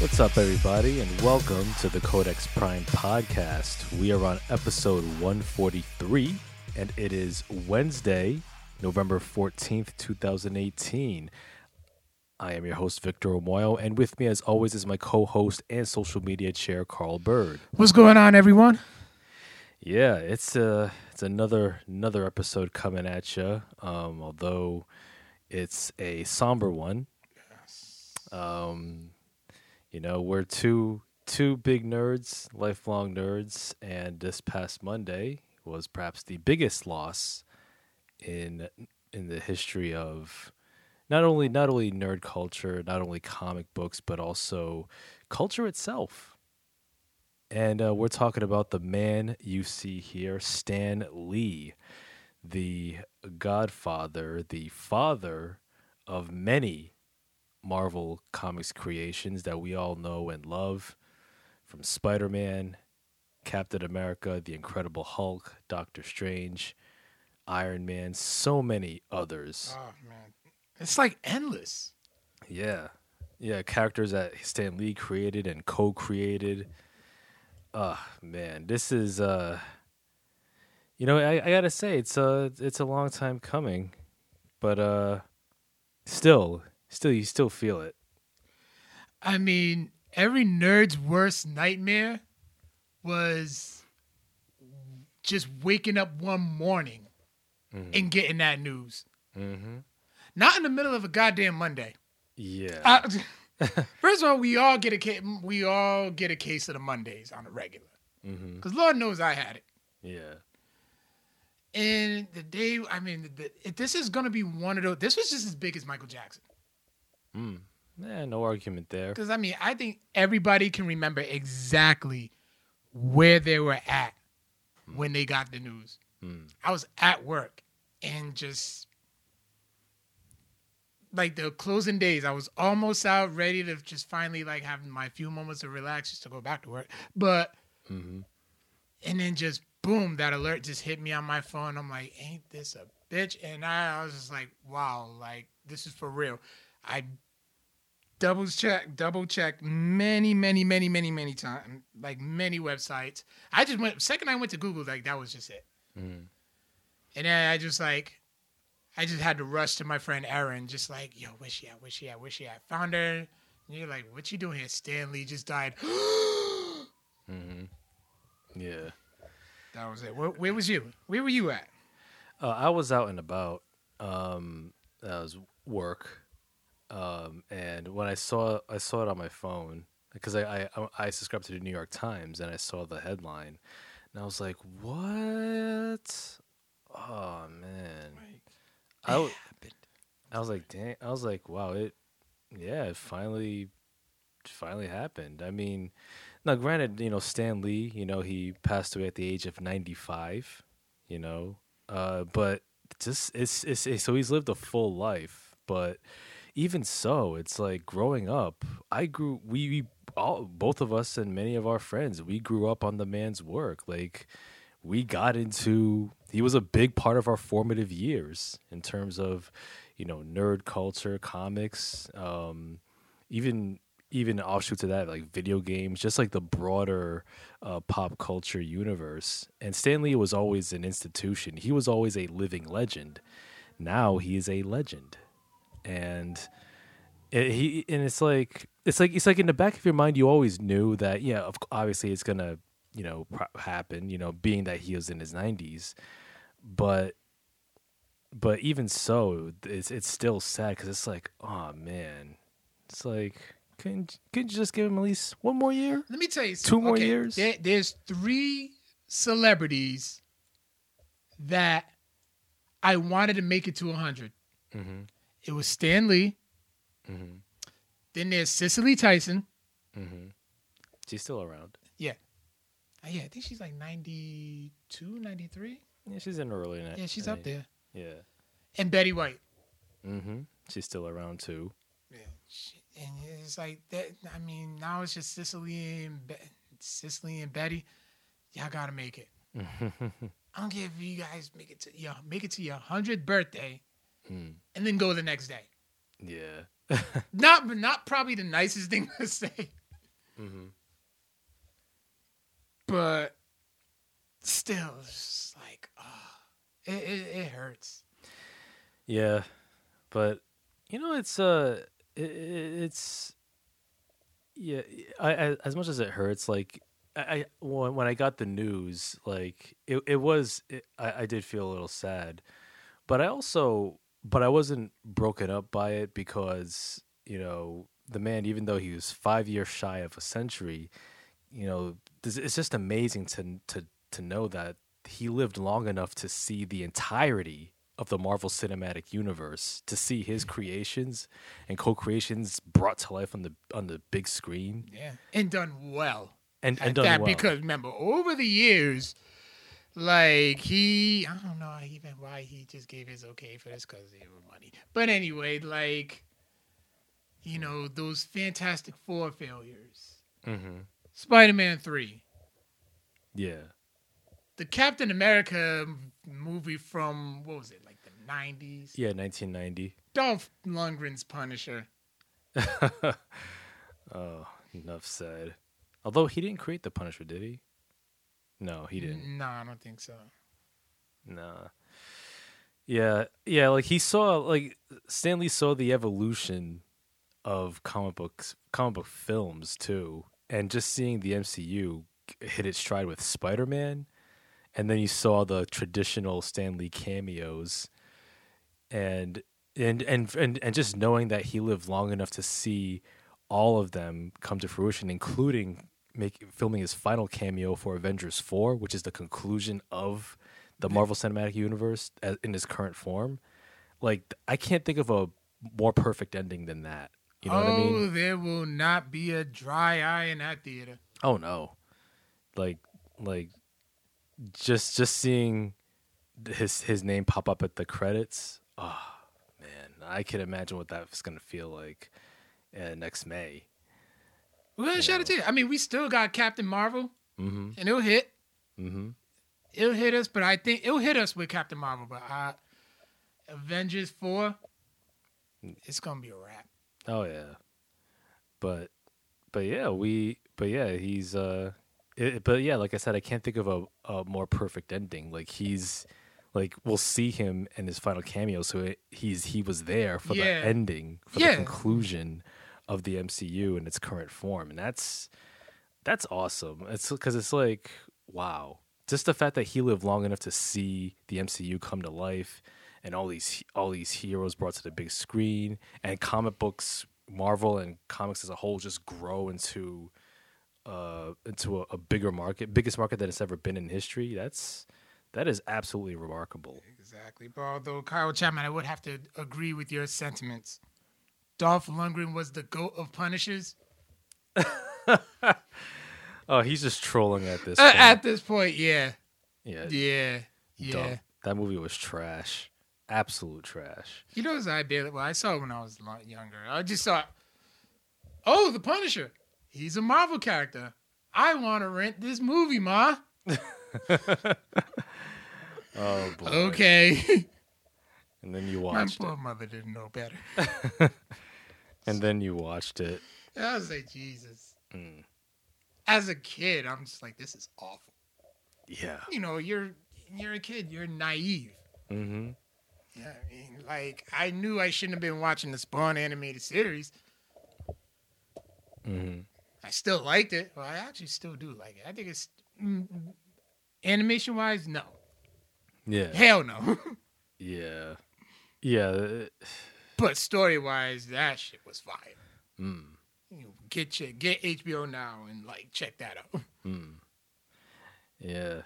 What's up, everybody, and welcome to the Codex Prime podcast. We are on episode 143, and it is Wednesday, November 14th, 2018. I am your host, Victor O'Moyle, and with me, as always, is my co-host and social media chair, Carl Bird. What's going on, everyone? Yeah, it's another episode coming at you, although it's a somber one. Yes. You know, we're two big nerds, lifelong nerds, and this past Monday was perhaps the biggest loss in the history of not only nerd culture, not only comic books, but also culture itself. And we're talking about the man you see here, Stan Lee, the godfather, the father of many Marvel Comics creations that we all know and love, from Spider-Man, Captain America, The Incredible Hulk, Doctor Strange, Iron Man, so many others. Oh, man. It's like endless. Yeah. Yeah, characters that Stan Lee created and co-created. Oh, man, this is, you know, I gotta say, it's a long time coming, but still, you still feel it. I mean, every nerd's worst nightmare was just waking up one morning and getting that news. Mm-hmm. Not in the middle of a goddamn Monday. Yeah. First of all, we all get a case of the Mondays on a regular, because Lord knows I had it. Yeah. And the day, I mean, this is gonna be one of those. This was just as big as Michael Jackson. Yeah, no argument there. Because, I mean, I think everybody can remember exactly where they were at when they got the news. I was at work, and just like the closing days, I was almost out ready to just finally like have my few moments to relax just to go back to work. But, and then just boom, that alert just hit me on my phone. I'm like, ain't this a bitch? And I was just like, wow, like this is for real. I double checked many times, like many websites. I just went, second I went to Google, like that was just it. And then I just had to rush to my friend Aaron, just like, yo, where's she at? Found her. And you're like, what you doing here? Stan Lee just died. Yeah. That was it. Where was you? Where were you at? I was out and about. That was work. And when I saw it on my phone, because I subscribed to the New York Times, and I saw the headline, and I was like, what? Oh man, I was like, dang. I was like, wow, it finally happened. I mean, now granted, you know, Stan Lee, you know, he passed away at the age of 95, you know, but just it's so he's lived a full life, but. Even so, it's like growing up, we all, both of us and many of our friends, we grew up on the man's work. Like he was a big part of our formative years in terms of, you know, nerd culture, comics, even offshoot to that, like video games, just like the broader pop culture universe. And Stan Lee was always an institution. He was always a living legend. Now he is a legend. And it's like in the back of your mind, you always knew that, yeah, obviously it's gonna, you know, happen, you know, being that he was in his 90s, but even so, it's still sad because it's like, oh man, it's like couldn't you just give him at least one more year? Let me tell you, two more years. There's three celebrities that I wanted to make it to 100. Mm-hmm. It was Stan Lee. Mm-hmm. Then there's Cicely Tyson. Mm-hmm. She's still around. Yeah. Yeah, I think she's like 92, 93. Yeah, she's in early 90s. Yeah, she's up there. Yeah. And Betty White. Mm-hmm. She's still around too. Yeah. And it's like that. I mean, now it's just Cicely and Betty. Y'all gotta make it. I don't care if you guys make it to your 100th birthday. And then go the next day. Yeah. Not probably the nicest thing to say. Mm-hmm. But still, it's just like, oh, it hurts. Yeah, but you know, it's yeah. I as much as it hurts, like I when I got the news, like I did feel a little sad, but I wasn't broken up by it because, you know, the man, even though he was 5 years shy of a century, you know, it's just amazing to know that he lived long enough to see the entirety of the Marvel Cinematic Universe, to see his creations and co-creations brought to life on the big screen. Yeah, and done well. And done that well. Because remember, over the years, like I don't know even why he just gave his okay for this, because they were money. But anyway, like, you know, those Fantastic Four failures. Mm-hmm. Spider-Man 3. Yeah. The Captain America movie from, what was it, like the 90s? Yeah, 1990. Dolph Lundgren's Punisher. Oh, enough said. Although he didn't create the Punisher, did he? No, he didn't. No, I don't think so. Nah. Yeah, like Stan Lee saw the evolution of comic book films too, and just seeing the MCU hit its stride with Spider-Man, and then you saw the traditional Stan Lee cameos, and just knowing that he lived long enough to see all of them come to fruition, including filming his final cameo for Avengers 4, which is the conclusion of the Marvel Cinematic Universe in its current form. Like, I can't think of a more perfect ending than that. You know what I mean? There will not be a dry eye in that theater. Oh no! Like, just seeing his name pop up at the credits. Oh man, I can imagine what that's gonna feel like next May. We're gonna shout it to you. I mean, we still got Captain Marvel, mm-hmm. and it'll hit. Mm-hmm. It'll hit us, but I think it'll hit us with Captain Marvel. But Avengers 4, it's gonna be a wrap. Oh yeah, but yeah, like I said, I can't think of a more perfect ending. Like we'll see him in his final cameo, so he was there for the ending, for the conclusion of the MCU in its current form, and that's awesome. It's because it's like, wow, just the fact that he lived long enough to see the MCU come to life. And all these heroes brought to the big screen, and comic books, Marvel and comics as a whole just grow into a bigger market, biggest market that it's ever been in history. That is absolutely remarkable. Exactly, but although Kyle Chapman, I would have to agree with your sentiments. Dolph Lundgren was the GOAT of Punishers. Oh, he's just trolling at this point. At this point, yeah. Yeah. Dumb. That movie was trash. Absolute trash. You know, as I did, well, I saw it when I was a lot younger. I just saw, oh, The Punisher. He's a Marvel character. I want to rent this movie, Ma. Oh, boy. Okay. And then you watched it. My poor mother didn't know better. And then you watched it. I was like, Jesus. Mm. As a kid, I'm just like, this is awful. Yeah. You know, you're a kid. You're naive. Mm-hmm. Yeah, I mean, like, I knew I shouldn't have been watching the Spawn animated series. Mm-hmm. I still liked it. Well, I actually still do like it. I think it's animation-wise, no. Yeah. Hell no. Yeah. Yeah. But story-wise, that shit was fire. Mm. You know, get HBO now and like check that out. Mm. Yeah.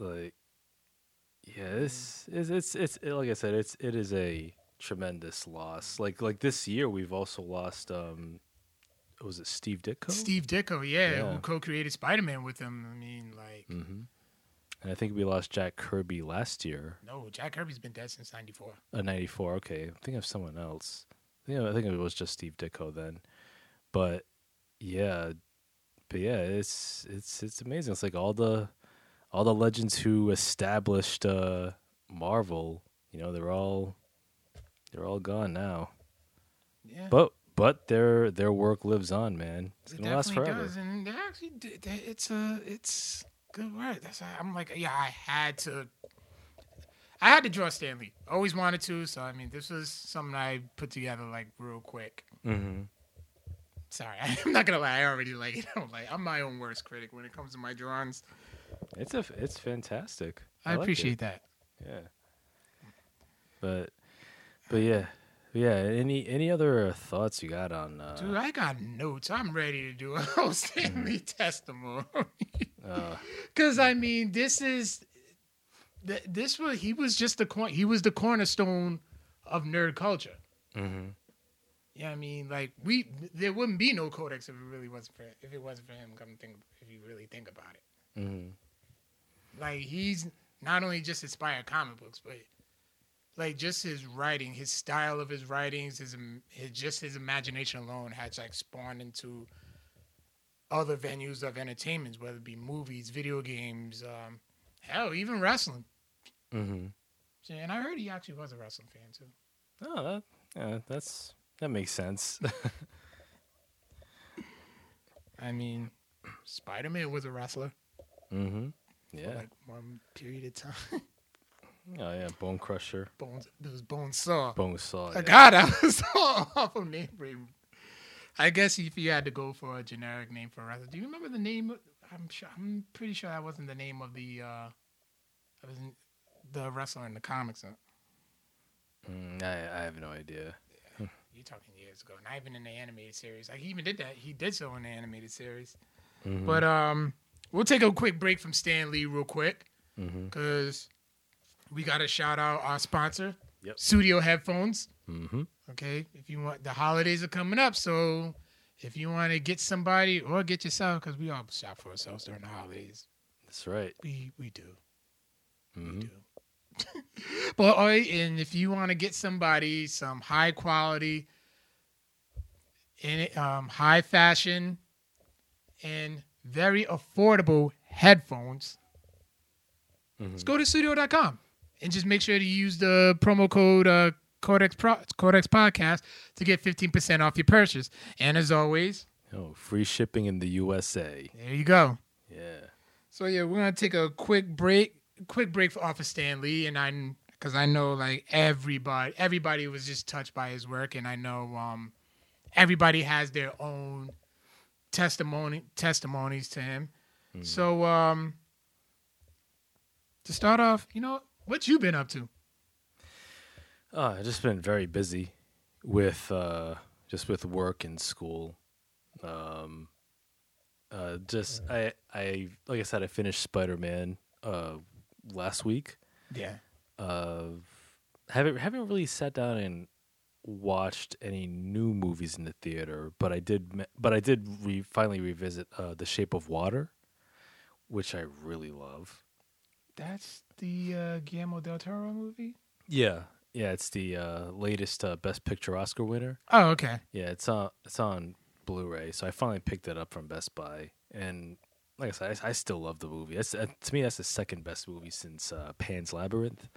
Like. Yeah, it's like I said, it is a tremendous loss. Like this year, we've also lost. Was it Steve Ditko? Steve Ditko, yeah. Who co-created Spider-Man with him? I mean, like, mm-hmm. And I think we lost Jack Kirby last year. No, Jack Kirby's been dead since '94. 94, okay. I think of someone else. I think it was just Steve Ditko then. But yeah, it's amazing. It's like all the legends who established Marvel, you know, they're all gone now. Yeah. But but their work lives on, man. It's gonna last forever. Does, and they actually, it's good work. That's I'm like, yeah, I had to draw Stan Lee. Always wanted to, so I mean, this was something I put together like real quick. Mm-hmm. Sorry, I'm not gonna lie. I already like, you know, like I'm my own worst critic when it comes to my drawings. It's fantastic. I appreciate that. Yeah. But yeah. Any other thoughts you got on? Dude, I got notes. I'm ready to do a whole Stan Lee testimony. Because I mean, he was the cornerstone of nerd culture. Mm-hmm. Yeah, I mean, like there wouldn't be no Codex if it wasn't for him. If you really think about it, mm-hmm. Like he's not only just inspired comic books, but like just his writing, his style of his writings, his imagination alone has like spawned into other venues of entertainment, whether it be movies, video games, hell, even wrestling. Mm-hmm. Yeah, and I heard he actually was a wrestling fan too. Oh, that's. That makes sense. I mean, Spider-Man was a wrestler. Mm-hmm. Yeah. For like one period of time. Oh, yeah. Bone Crusher. It was Bone Saw. Bone Saw, yeah. God, I was all off of name. I guess if you had to go for a generic name for a wrestler. Do you remember the name? I'm pretty sure that wasn't the name of the wrestler in the comics. Huh? I have no idea. You're talking years ago, not even in the animated series. Like he even did that. He did so in the animated series. Mm-hmm. But we'll take a quick break from Stan Lee real quick because we got to shout out our sponsor, Studio Headphones. Mm-hmm. Okay, if you want, the holidays are coming up, so if you want to get somebody or get yourself, because we all shop for ourselves during the holidays. That's right. We do. Mm-hmm. We do. But and if you want to get somebody some high quality, in high fashion, and very affordable headphones, let's go to studio.com and just make sure to use the promo code Codex Podcast to get 15% off your purchase. And as always, free shipping in the USA. There you go. Yeah. So yeah, we're gonna take a quick break. Off of Stan Lee, and because I know like everybody was just touched by his work, and I know everybody has their own testimonies to him. Mm. So to start off, you know what you been up to? I've just been very busy with just with work and school. I like I said, I finished Spider-Man last week. Yeah. Haven't really sat down and watched any new movies in the theater, but I did finally revisit The Shape of Water, which I really love. That's the Guillermo del Toro movie? Yeah, it's the latest Best Picture Oscar winner. Oh, okay. Yeah, it's on Blu-ray, so I finally picked it up from Best Buy, and like I said, I still love the movie. To me, that's the second best movie since Pan's Labyrinth.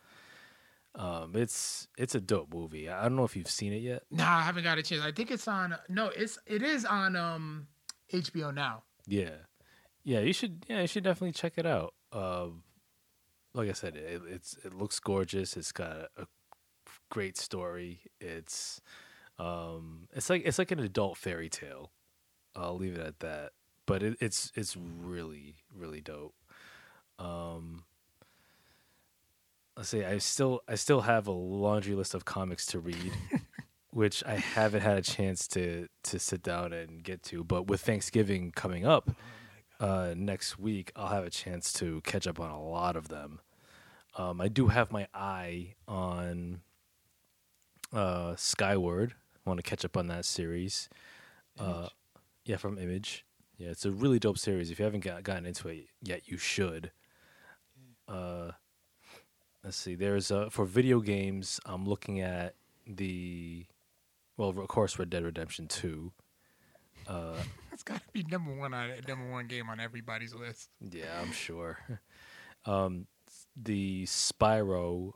It's a dope movie. I don't know if you've seen it yet. Nah, I haven't got a chance. I think it's on. No, it is on HBO now. Yeah. You should definitely check it out. Like I said, it looks gorgeous. It's got a great story. It's like an adult fairy tale. I'll leave it at that. But it's really, really dope. Let's see. I still have a laundry list of comics to read, which I haven't had a chance to sit down and get to. But with Thanksgiving coming up next week, I'll have a chance to catch up on a lot of them. I do have my eye on Skyward. I want to catch up on that series. Yeah, from Image. Yeah, it's a really dope series. If you haven't gotten into it yet, you should. Let's see. There's for video games, I'm looking at of course, Red Dead Redemption 2. That's got to be number one game on everybody's list. Yeah, I'm sure. The Spyro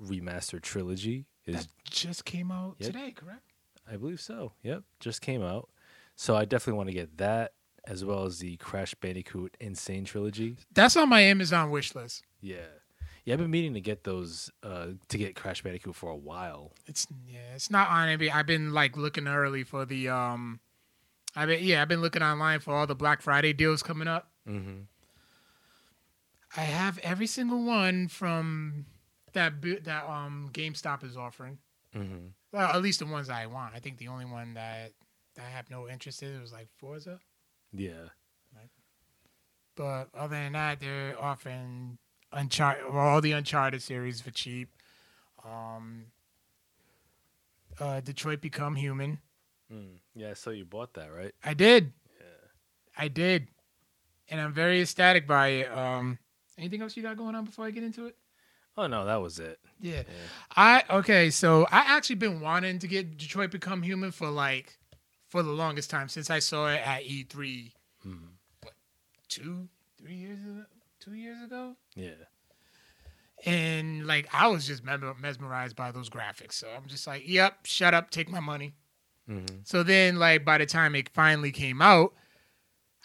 remastered trilogy that just came out today, correct? I believe so. Yep, just came out. So I definitely want to get that as well as the Crash Bandicoot Insane Trilogy. That's on my Amazon wish list. Yeah. Yeah, I've been meaning to get those, to get Crash Bandicoot for a while. It's not on any. I've been like looking early for the, I've been looking online for all the Black Friday deals coming up. Mm-hmm. I have every single one from that GameStop is offering. Mm-hmm. Well, at least the ones I want. I think the only one that I have no interest in was like Forza. Yeah. But other than that, they're offering all the Uncharted series for cheap. Detroit Become Human. Yeah, so you bought that, right? I did. Yeah. I did. And I'm very ecstatic by it. Anything else you got going on before I get into it? Oh, no, that was it. Yeah. So I actually been wanting to get Detroit Become Human for the longest time since I saw it at E3. Mm-hmm. What, 2 years ago? Yeah. And, I was just mesmerized by those graphics. So I'm just like, yep, shut up, take my money. Mm-hmm. So then, by the time it finally came out,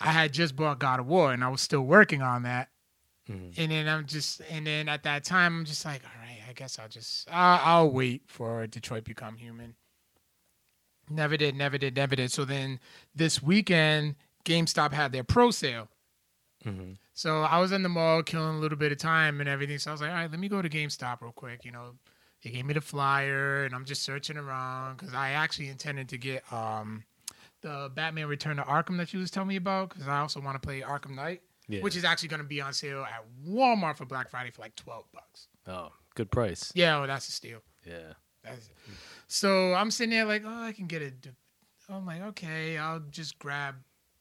I had just bought God of War, and I was still working on that. Mm-hmm. And then at that time, I'm just like, all right, I guess I'll wait for Detroit Become Human. Never did. So then this weekend, GameStop had their pro sale. Mm-hmm. So I was in the mall killing a little bit of time and everything. So I was like, all right, let me go to GameStop real quick. They gave me the flyer, and I'm just searching around because I actually intended to get the Batman Return to Arkham that you was telling me about, because I also want to play Arkham Knight, which is actually going to be on sale at Walmart for Black Friday for like $12. Oh, good price. Yeah, that's a steal. Yeah. So I'm sitting there like, I can get it. I'm like, okay, I'll just grab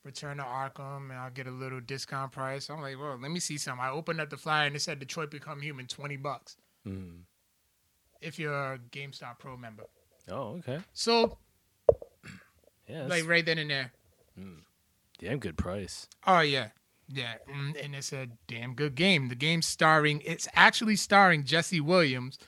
Return to Arkham, and I'll get a little discount price. I'm like, well, let me see something. I opened up the flyer, and it said Detroit Become Human, $20. Mm. If you're a GameStop Pro member. Oh, okay. So... yes. Right then and there. Mm. Damn good price. Oh, yeah. Yeah. And it's a damn good game. The game's starring Jesse Williams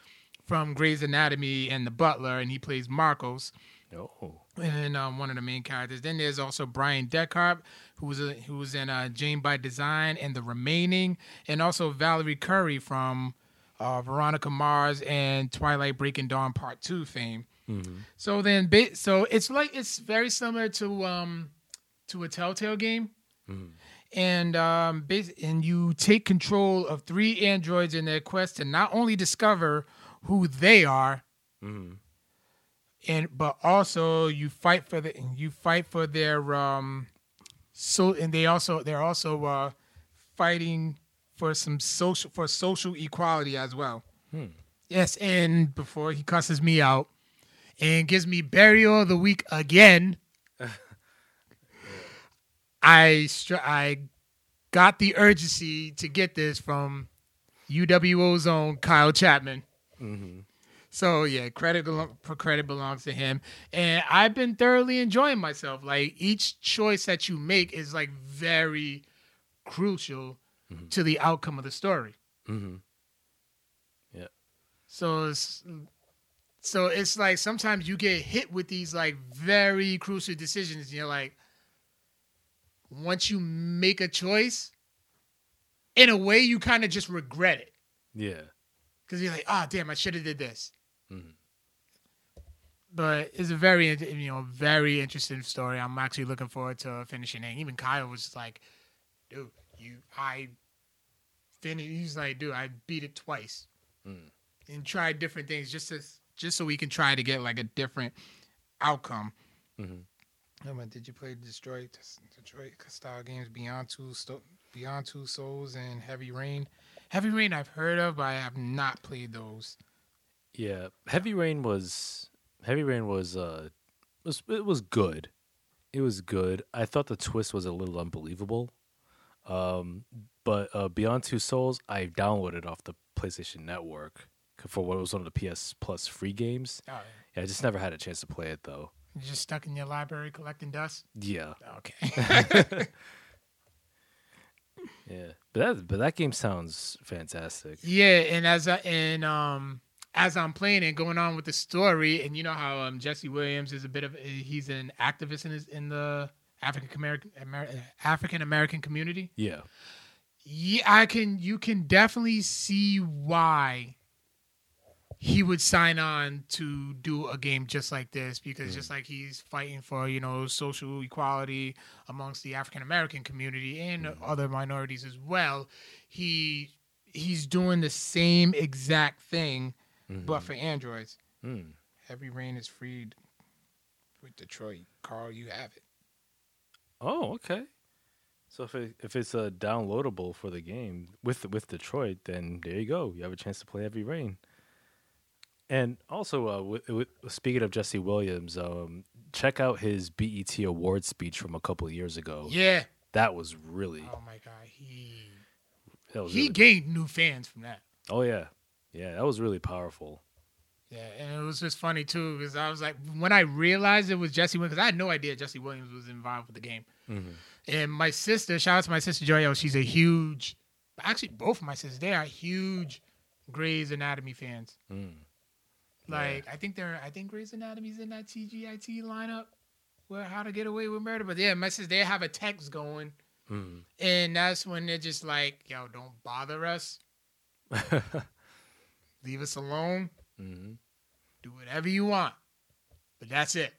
from Grey's Anatomy and The Butler, and he plays Marcos. Oh. And one of the main characters. Then there's also Brian Decharp, who was in Jane by Design and The Remaining, and also Valerie Curry from Veronica Mars and Twilight Breaking Dawn Part 2 fame. Mm-hmm. So then, it's very similar to a Telltale game, mm-hmm. and you take control of 3 androids in their quest to not only discover who they are, mm-hmm. but also you fight for their fighting for some social equality as well. Mm. Yes, and before he cusses me out. And gives me burial of the week again. I got the urgency to get this from UWO's own Kyle Chapman. Mm-hmm. So yeah, credit belongs to him. And I've been thoroughly enjoying myself. Each choice that you make is very crucial mm-hmm. to the outcome of the story. Mm-hmm. Yeah. So it's sometimes you get hit with these very crucial decisions, and you're like, once you make a choice, in a way you kind of just regret it. Yeah. Because you're like, oh, damn, I should have did this. Mm-hmm. But it's a very interesting story. I'm actually looking forward to finishing it. Even Kyle was like, dude, I finished. He's like, dude, I beat it twice and tried different things just so we can try to get a different outcome. Mm-hmm. Did you play Detroit style games Beyond Two Souls and Heavy Rain? Heavy Rain I've heard of, but I have not played those. Yeah, Heavy Rain was good. It was good. I thought the twist was a little unbelievable. But Beyond Two Souls I downloaded off the PlayStation Network. For what was one of the PS Plus free games. Oh, yeah, I just never had a chance to play it, though. You're just stuck in your library collecting dust? Yeah. Okay. Yeah. But that game sounds fantastic. Yeah, and as I'm playing it, going on with the story, and you know how Jesse Williams is he's an activist in the African American community. Yeah. Yeah, you can definitely see why he would sign on to do a game just like this, because just like he's fighting for, you know, social equality amongst the African American community and other minorities as well, he's doing the same exact thing but for androids. Heavy Rain is freed with Detroit. Carl, you have it. Oh, okay. So if it's downloadable for the game with Detroit, then there you go. You have a chance to play Heavy Rain. And also, speaking of Jesse Williams, check out his BET Awards speech from a couple of years ago. Yeah, that was really. Oh my God, he gained new fans from that. Oh yeah, that was really powerful. Yeah, and it was just funny too, because I was like, when I realized it was Jesse Williams, because I had no idea Jesse Williams was involved with the game. Mm-hmm. And my sister, shout out to my sister Joyo, she's a huge, actually both of my sisters, they are huge Grey's Anatomy fans. Mm. Like yeah. I think Grey's Anatomy's in that TGIT lineup where How to Get Away with Murder. But yeah, my sister, they have a text going, and that's when they're just like, "Yo, don't bother us. Leave us alone. Mm-hmm. Do whatever you want, but that's it.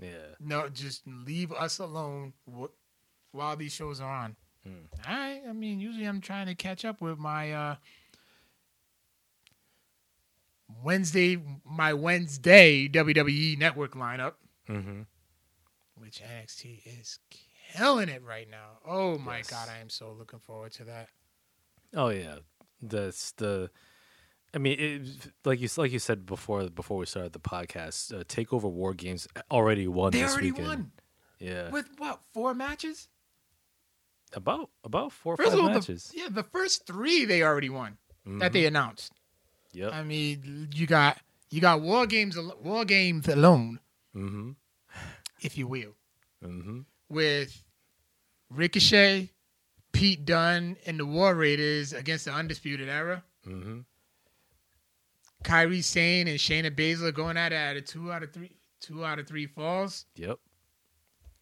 Yeah, no, just leave us alone while these shows are on." All right. I mean, usually I'm trying to catch up with my Wednesday WWE Network lineup, which NXT is killing it right now. Oh my God, I am so looking forward to that. Oh yeah, that's the. I mean, like you said before we started the podcast, TakeOver War Games already won this weekend. They already won. Yeah. With what, 4 matches? About 4 or 5 matches. The first 3 they already won that they announced. Yep. I mean, you got War Games alone, if you will, with Ricochet, Pete Dunne, and the War Raiders against the Undisputed Era. Mm-hmm. Kairi Sane and Shayna Baszler going at it at a 2 out of 3 falls. Yep.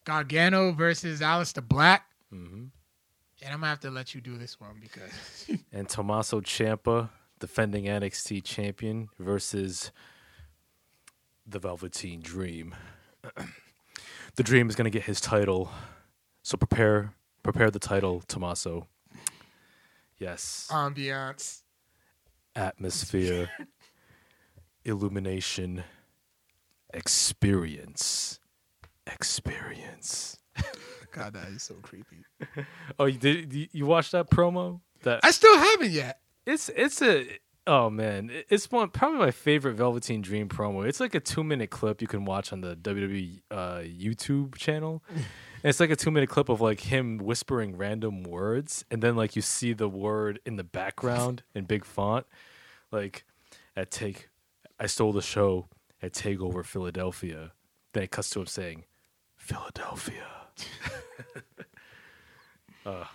Gargano versus Aleister Black. Mm-hmm. And I'm going to have to let you do this one because. And Tommaso Ciampa, defending NXT champion, versus the Velveteen Dream. The Dream is going to get his title. So prepare the title, Tommaso. Yes. Ambiance. Atmosphere. Illumination, experience. God, that is so creepy. Oh, you watched that promo? That I still haven't yet. It's probably my favorite Velveteen Dream promo. It's like a 2-minute clip you can watch on the WWE YouTube channel. And it's like a 2-minute clip of like him whispering random words, and then like you see the word in the background in big font, like. I stole the show at TakeOver Philadelphia. Then it cuts to him saying, Philadelphia.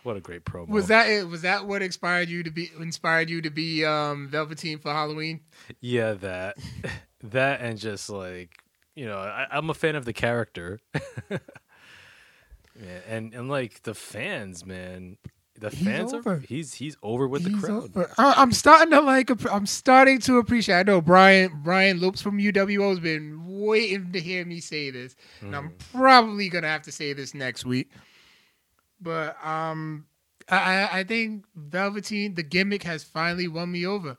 What a great promo! Was that it? Was that what inspired you to be Velveteen for Halloween? Yeah, that, and just like, you know, I'm a fan of the character. Yeah, and like the fans, man. The fans are he's over with the crowd. I'm starting to appreciate. I know Brian Loops from UWO has been waiting to hear me say this, and I'm probably gonna have to say this next week. But I think Velveteen, the gimmick, has finally won me over.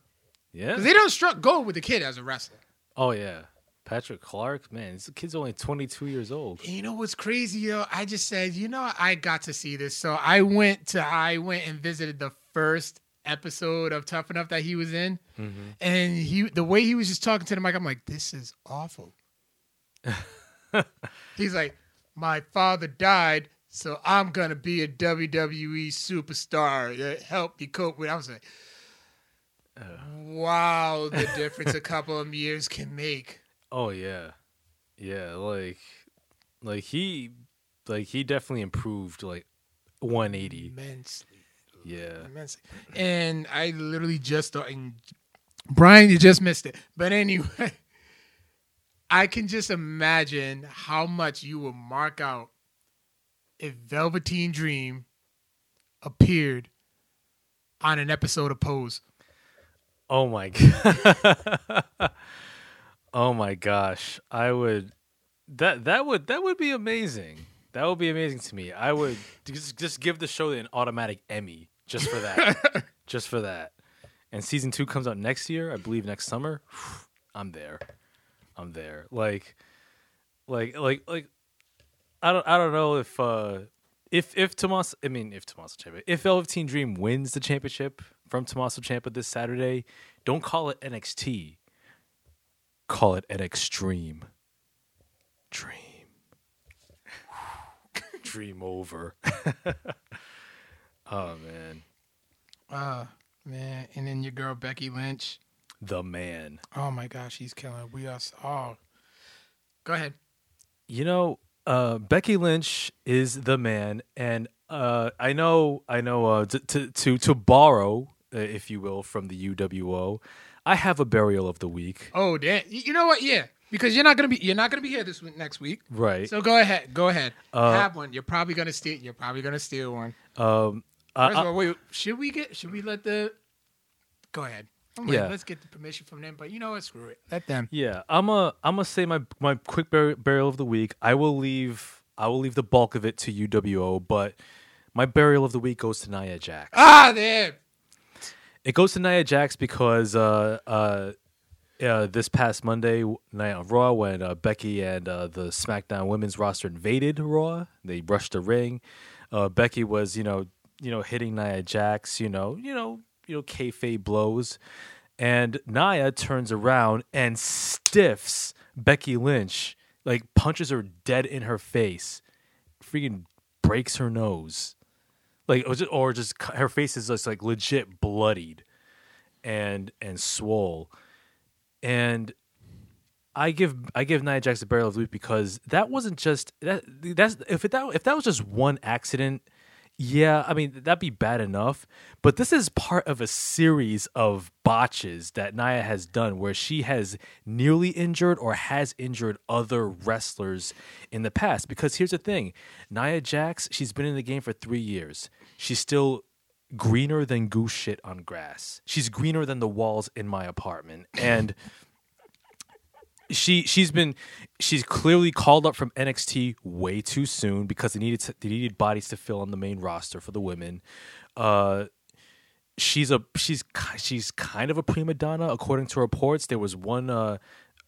Yeah, because they don't struck gold with the kid as a wrestler. Oh yeah, Patrick Clark, man, this kid's only 22 years old. And you know what's crazy, yo? I just said, you know, I got to see this. So I went and visited the first episode of Tough Enough that he was in. Mm-hmm. And the way he was just talking to the mic, I'm like, this is awful. He's like, my father died, so I'm going to be a WWE superstar. Help me cope with it. I was like, wow, the difference a couple of years can make. Oh yeah, like he definitely improved like 180 immensely. Yeah, immensely. And I literally just Brian, you just missed it. But anyway, I can just imagine how much you would mark out if Velveteen Dream appeared on an episode of Pose. Oh, my God. Oh, my gosh. I would. That would be amazing. That would be amazing to me. I would just give the show an automatic Emmy just for that. Just for that. And season 2 comes out next year, I believe next summer. I'm there. Like I don't know if Velveteen Dream wins the championship from Tommaso Ciampa this Saturday, don't call it NXT. Call it NXtreme. Dream over. Oh, man. Man. And then your girl, Becky Lynch. The man. Oh, my gosh. He's killing it. We are all. Go ahead. You know, Becky Lynch is the man. And I know, to borrow, if you will, from the UWO, I have a burial of the week. Oh, damn. You know what? Yeah. Because you're not gonna be here this week, next week, right? So go ahead, have one. You're probably gonna steal one. First of all, wait, should we let the? Go ahead. Yeah. Let's get the permission from them. But you know what? Screw it. Let them. Yeah, I'm gonna say my quick burial of the week. I will leave the bulk of it to UWO, but my burial of the week goes to Nia Jax. Ah, there. It goes to Nia Jax because this past Monday night on Raw, when Becky and the SmackDown women's roster invaded Raw, they rushed the ring. Becky was, you know, hitting Nia Jax, you know, kayfabe blows, and Nia turns around and stiffs Becky Lynch, like punches her dead in her face, freaking breaks her nose, like or just her face is just like legit bloodied and swole. And I give Nia Jax the burial of the week because that wasn't just that. If that was just one accident, yeah, I mean that'd be bad enough. But this is part of a series of botches that Nia has done, where she has nearly injured or has injured other wrestlers in the past. Because here's the thing, Nia Jax, she's been in the game for 3 years. She's still greener than goose shit on grass. She's greener than the walls in my apartment. And she's clearly called up from NXT way too soon because they needed bodies to fill on the main roster for the women. She's kind of a prima donna according to reports. There was one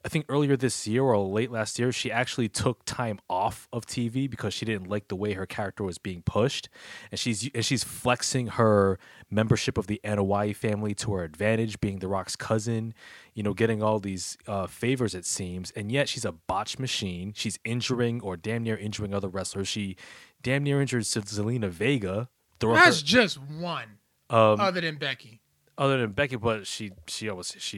I think earlier this year or late last year, she actually took time off of TV because she didn't like the way her character was being pushed, and she's flexing her membership of the Anoa'i family to her advantage, being The Rock's cousin, you know, getting all these favors it seems, and yet she's a botch machine. She's injuring or damn near injuring other wrestlers. She damn near injured Zelina Vega. That's just one, other than Becky. Other than Becky, but she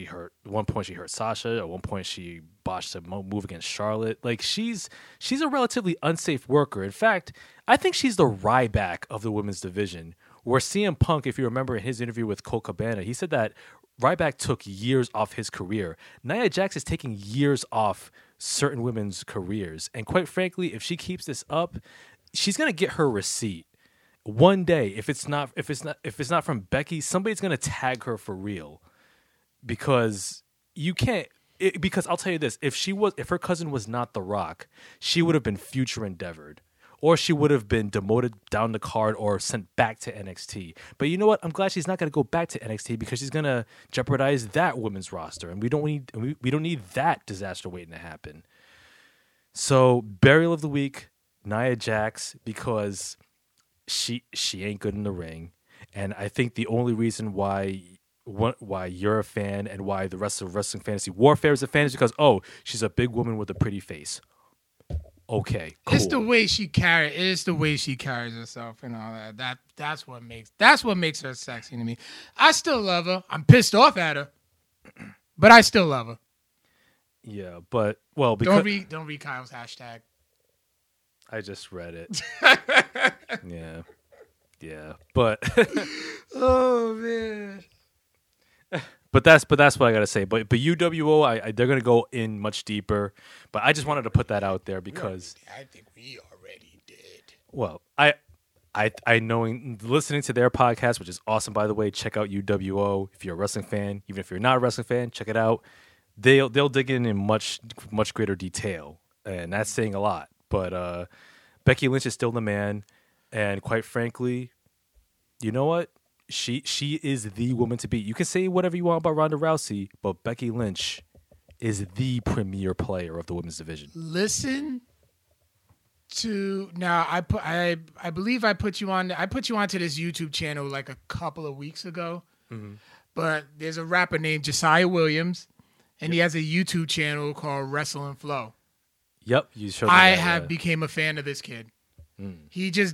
hurt. At one point, she hurt Sasha. At one point, she botched a move against Charlotte. Like she's a relatively unsafe worker. In fact, I think she's the Ryback of the women's division. Where CM Punk, if you remember in his interview with Colt Cabana, he said that Ryback took years off his career. Nia Jax is taking years off certain women's careers, and quite frankly, if she keeps this up, she's gonna get her receipt. One day, if it's not from Becky, somebody's gonna tag her for real, because you can't. Because I'll tell you this: if her cousin was not The Rock, she would have been future endeavored, or she would have been demoted down the card or sent back to NXT. But you know what? I'm glad she's not gonna go back to NXT because she's gonna jeopardize that women's roster, and we don't need that disaster waiting to happen. So burial of the week, Nia Jax, because she ain't good in the ring, and I think the only reason why you're a fan and why the rest of Wrestling Fantasy Warfare is a fan is because she's a big woman with a pretty face. Okay, cool. It's the way she carries herself and all that. That's what makes her sexy to me. I still love her. I'm pissed off at her, but I still love her. Yeah, but well, because don't read Kyle's hashtag. I just read it. Yeah, but oh man, But that's what I gotta say. But UWO, they're gonna go in much deeper. But I just wanted to put that out there because I think we already did. Well, I knowing listening to their podcast, which is awesome by the way. Check out UWO if you're a wrestling fan. Even if you're not a wrestling fan, check it out. They'll dig in much greater detail, and that's saying a lot. But Becky Lynch is still the man, and quite frankly, you know what? She is the woman to beat. You can say whatever you want about Ronda Rousey, but Becky Lynch is the premier player of the women's division. Listen to now. I believe I put you onto this YouTube channel like a couple of weeks ago. Mm-hmm. But there's a rapper named Jesse Williams, and he has a YouTube channel called Wrestling Flow. Yep, you showed me that. I became a fan of this kid. Mm. He takes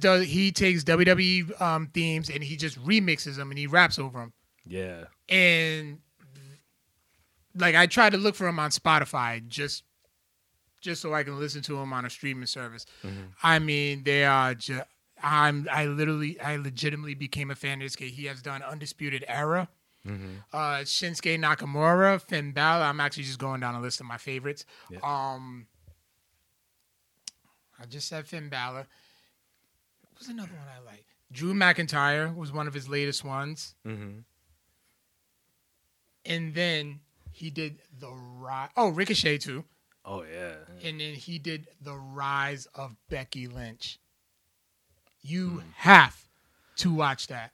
WWE themes and he just remixes them and he raps over them. Yeah. And like I tried to look for him on Spotify just so I can listen to him on a streaming service. Mm-hmm. I mean, they are just, I legitimately became a fan of this kid. He has done Undisputed Era. Mm-hmm. Shinsuke Nakamura, Finn Balor. I'm actually just going down a list of my favorites. Yeah. I just said Finn Balor. What was another one I like? Drew McIntyre was one of his latest ones. Mm-hmm. And then he did the rise. Oh, Ricochet too. Oh yeah. And then he did the rise of Becky Lynch. You have to watch that.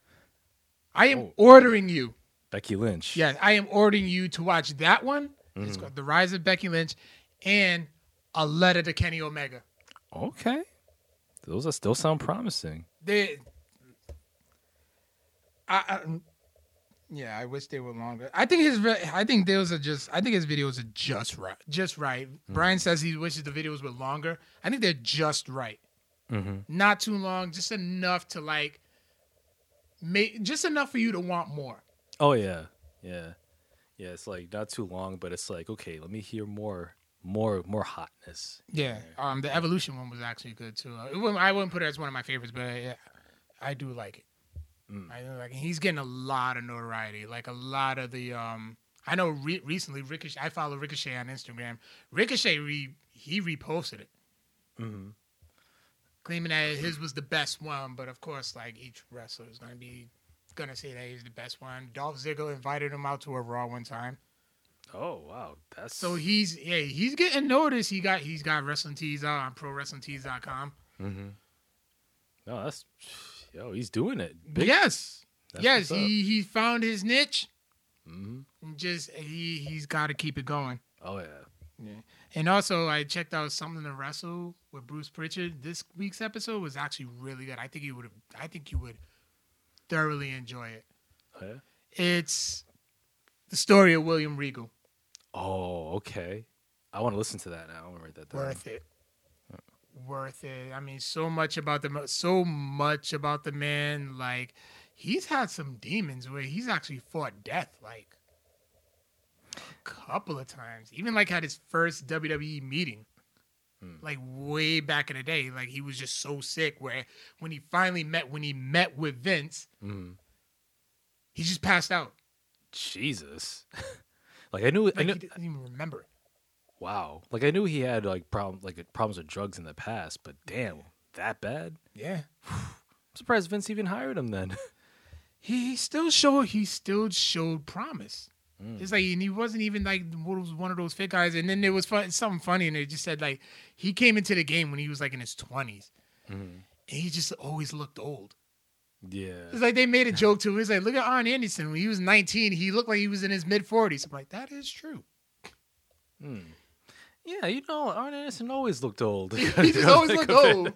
I am ordering you. Becky Lynch. Yes, I am ordering you to watch that one. Mm-hmm. It's called The Rise of Becky Lynch and A Letter to Kenny Omega. Okay. Those are still sound promising. I wish they were longer. I think his videos are just right. Just right. Mm-hmm. Brian says he wishes the videos were longer. I think they're just right. Mm-hmm. Not too long, just enough to like make just enough for you to want more. Oh yeah. It's like not too long, but it's like okay, let me hear more hotness. Yeah, the Evolution one was actually good too. I wouldn't put it as one of my favorites, but yeah, I do like it. Mm. I do like it. He's getting a lot of notoriety, like a lot of the. I know recently Ricochet. I follow Ricochet on Instagram. Ricochet he reposted it, mm-hmm. claiming that his was the best one. But of course, like each wrestler is gonna say that he's the best one. Dolph Ziggler invited him out to a Raw one time. Oh wow, that's so he's getting noticed. He's got wrestling tees out on ProWrestlingTees.com. Mm-hmm. No, that's he's doing it. Big, yes, he found his niche. Mm-hmm. And just he's got to keep it going. Oh yeah. And also, I checked out Something to Wrestle with Bruce Pritchard. This week's episode was actually really good. I think you would thoroughly enjoy it. Oh, yeah? It's the story of William Regal. Oh, okay. I want to listen to that now. I want to write that down. Worth it. I mean, so much about the man. Like, he's had some demons where he's actually fought death, like a couple of times. Even like had his first WWE meeting, like way back in the day. Like he was just so sick. Where when he met with Vince, he just passed out. Jesus. Like I knew he didn't even remember it. Wow. Like I knew he had like problems with drugs in the past, but damn, that bad? Yeah. I'm surprised Vince even hired him then. He still showed promise. Mm. It's like he wasn't even like one of those fit guys. And then there was something funny, and it just said like he came into the game when he was like in his 20s. Mm-hmm. And he just always looked old. Yeah. It's like they made a joke to him. It's like, look at Arn Anderson. When he was 19, he looked like he was in his mid-40s. I'm like, that is true. Hmm. Yeah, you know, Arn Anderson always looked old. He just always looked old.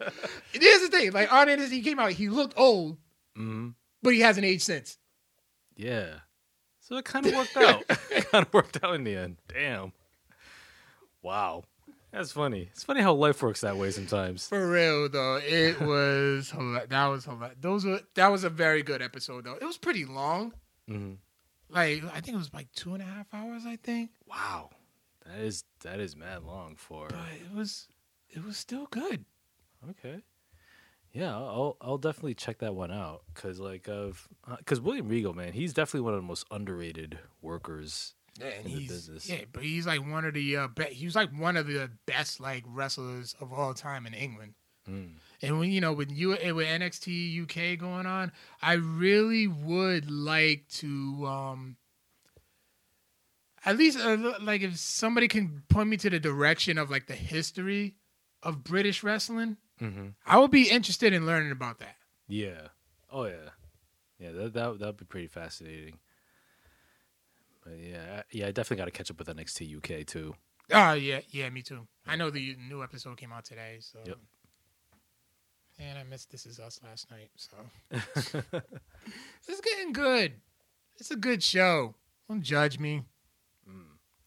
Here's the thing. Like, Arn Anderson, he came out, he looked old, but he hasn't aged since. Yeah. So it kind of worked out. It kind of worked out in the end. Damn. Wow. That's funny. It's funny how life works that way sometimes. For real, though. It was... That was... That was a very good episode, though. It was pretty long. Mm-hmm. Like, I think it was like 2.5 hours, I think. Wow. That is mad long for... But it was still good. Okay. Yeah, I'll definitely check that one out because William Regal, man, he's definitely one of the most underrated workers in the business. Yeah, but he's like one of the best like wrestlers of all time in England. Mm. And when with NXT UK going on, I really would like to at least like if somebody can point me to the direction of like the history of British wrestling. Mm-hmm. I would be interested in learning about that. Yeah. Oh yeah. Yeah. That'd be pretty fascinating. But yeah. I definitely got to catch up with NXT UK too. Oh yeah. Yeah. Me too. I know the new episode came out today. So. Yep. And I missed This Is Us last night. So. It's getting good. It's a good show. Don't judge me. Mm.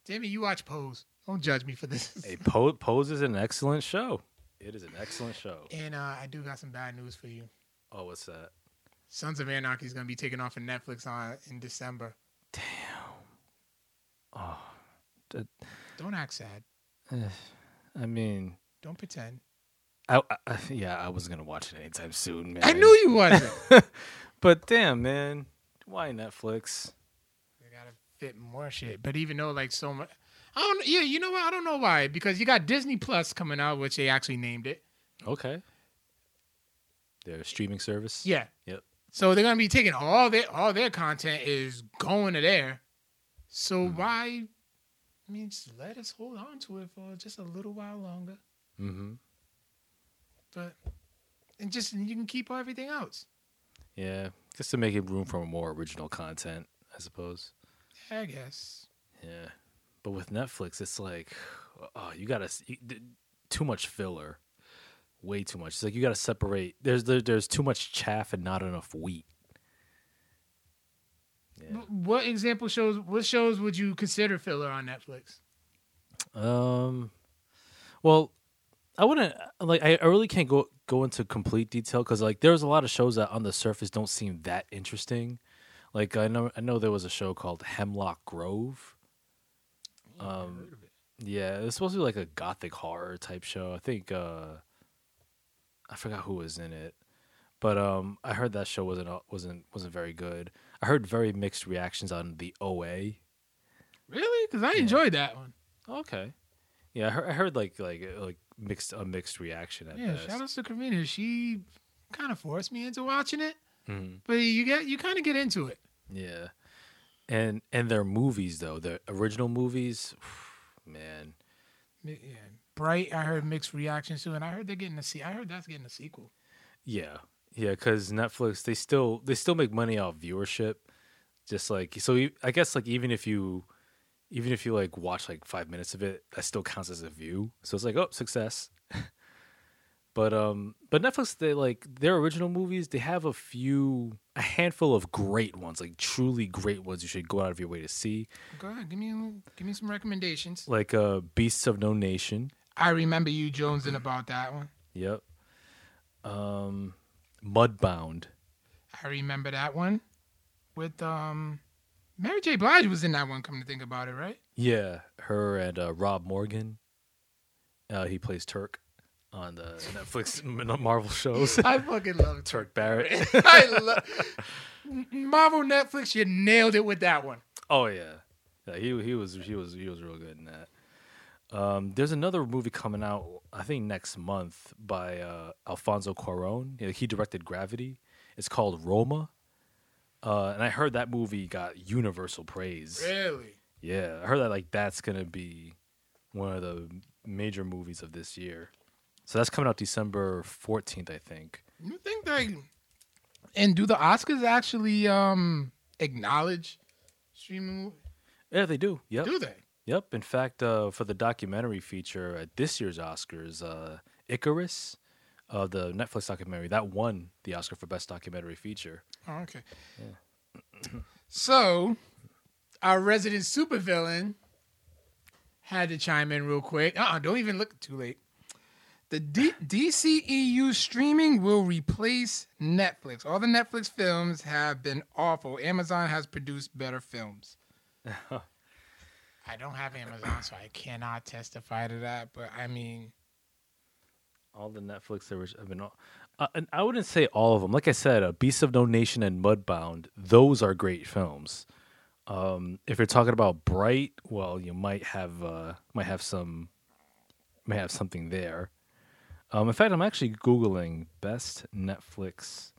Damn it, you watch Pose. Don't judge me for this. Hey, Pose is an excellent show. It is an excellent show. And I do got some bad news for you. Oh, what's that? Sons of Anarchy is going to be taking off of Netflix in December. Damn. Oh. Don't act sad. I mean. Don't pretend. I wasn't going to watch it anytime soon, man. I knew you wasn't. But damn, man. Why Netflix? They got to fit more shit. But even though like so much. You know what? I don't know why. Because you got Disney Plus coming out, which they actually named it. Okay. Their streaming service. Yeah. Yep. So they're gonna be taking all their content is going to there. So why? I mean, just let us hold on to it for just a little while longer. Mm-hmm. But you can keep everything else. Yeah, just to make it room for more original content, I suppose. Yeah, I guess. Yeah. But with Netflix, it's like, oh, you gotta too much filler, way too much. It's like you gotta separate. There's too much chaff and not enough wheat. Yeah. What shows would you consider filler on Netflix? Well, I wouldn't like. I really can't go into complete detail because like there's a lot of shows that on the surface don't seem that interesting. Like I know there was a show called Hemlock Grove. Yeah, it was supposed to be like a gothic horror type show. I think I forgot who was in it, but I heard that show wasn't very good. I heard very mixed reactions on the OA. Really? Because I enjoyed that one. Okay. Yeah, I heard like a mixed reaction at this. Yeah, shout out to Karina. She kind of forced me into watching it, but you kind of get into it. Yeah. And their movies though, their original movies, man. Yeah, Bright. I heard mixed reactions to, and I heard they're getting I heard that's getting a sequel. Yeah, because Netflix they still make money off viewership, just like so. I guess like even if you like watch like 5 minutes of it, that still counts as a view. So it's like success. But Netflix, they like their original movies. They have a handful of great ones, like truly great ones. You should go out of your way to see. Go ahead, give me some recommendations. Like Beasts of No Nation. I remember you jonesing about that one. Yep. Mudbound. I remember that one. With Mary J. Blige was in that one. Come to think about it, right? Yeah, her and Rob Morgan. He plays Turk. On the Netflix Marvel shows. I fucking love Turk Barrett. I love Marvel Netflix. You nailed it with that one. Oh yeah, he was real good in that. There's another movie coming out, I think next month by Alfonso Cuarón. He directed Gravity. It's called Roma, and I heard that movie got universal praise. Really? Yeah, I heard that like that's gonna be one of the major movies of this year. So that's coming out December 14th, I think. You think they... And do the Oscars actually acknowledge streaming? Yeah, they do. Yep. Do they? Yep. In fact, for the documentary feature at this year's Oscars, Icarus, the Netflix documentary, that won the Oscar for Best Documentary Feature. Oh, okay. Yeah. So, our resident supervillain had to chime in real quick. Don't even look too late. The DCEU streaming will replace Netflix. All the Netflix films have been awful. Amazon has produced better films. I don't have Amazon, so I cannot testify to that. But I mean, all the Netflix have been. And I wouldn't say all of them. Like I said, Beasts of No Nation and Mudbound, those are great films. If you're talking about Bright, well, you might have something there. In fact, I'm actually Googling best Netflix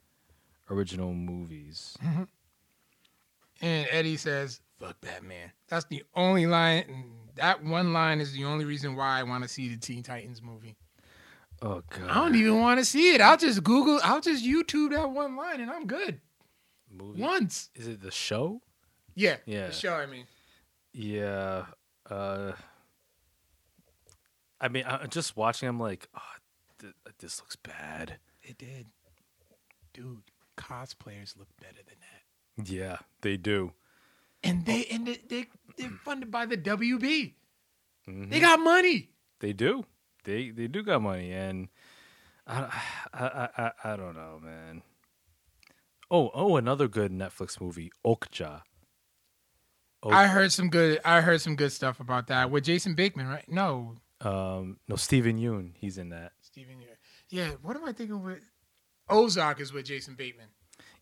original movies. Mm-hmm. And Eddie says, fuck Batman. That's the only line. And that one line is the only reason why I want to see the Teen Titans movie. Oh, God. I don't even want to see it. I'll just YouTube that one line and I'm good. Movie? Once. Is it the show? Yeah. The show, I mean. Yeah. I mean, just watching, I'm like, oh, this looks bad. It did. Dude, cosplayers look better than that. Yeah, they do. And they're funded by the WB. Mm-hmm. They got money. They do. They do got money, and I don't know, man. Oh, another good Netflix movie, Okja. I heard some good stuff about that with Jason Bateman, right? No, Steven Yeun, he's in that. Steven Yeun, yeah. What am I thinking with Ozark? Is with Jason Bateman.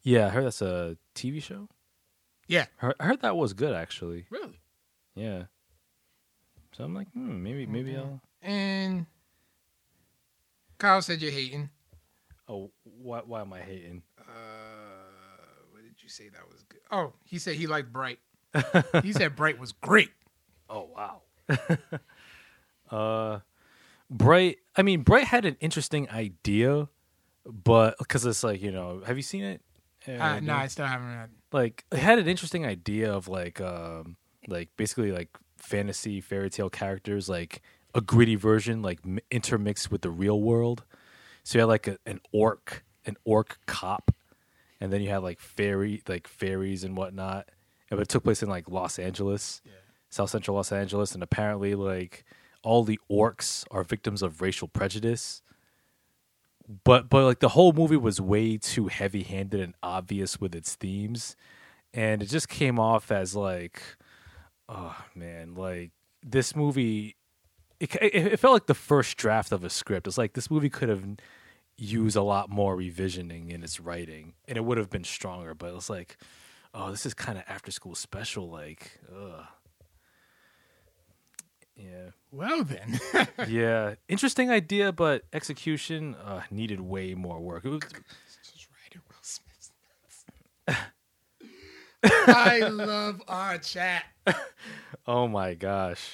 Yeah, I heard that's a TV show. Yeah, I heard that was good actually. Really? Yeah. So I'm like, maybe mm-hmm. I'll. And Kyle said you're hating. Oh, why am I hating? What did you say that was good? Oh, he said he liked Bright. He said Bright was great. Oh, wow. Bright, I mean, Bright had an interesting idea, but because it's like, you know, have you seen it? No, I still haven't read it. Like, it had an interesting idea of like basically like fantasy fairy tale characters, like a gritty version, like intermixed with the real world. So you had like an orc cop, and then you had like fairies and whatnot. And it took place in like Los Angeles, South Central Los Angeles, and apparently like all the orcs are victims of racial prejudice. But like the whole movie was way too heavy-handed and obvious with its themes, and it just came off as like, oh man, like this movie. It felt like the first draft of a script. It's like this movie could have used a lot more revisioning in its writing, and it would have been stronger. But it's like, oh, this is kind of after school special. Like, ugh. Yeah. Well then. Yeah, interesting idea, but execution needed way more work. It was just right in Will Smith's nuts. I love our chat. Oh my gosh.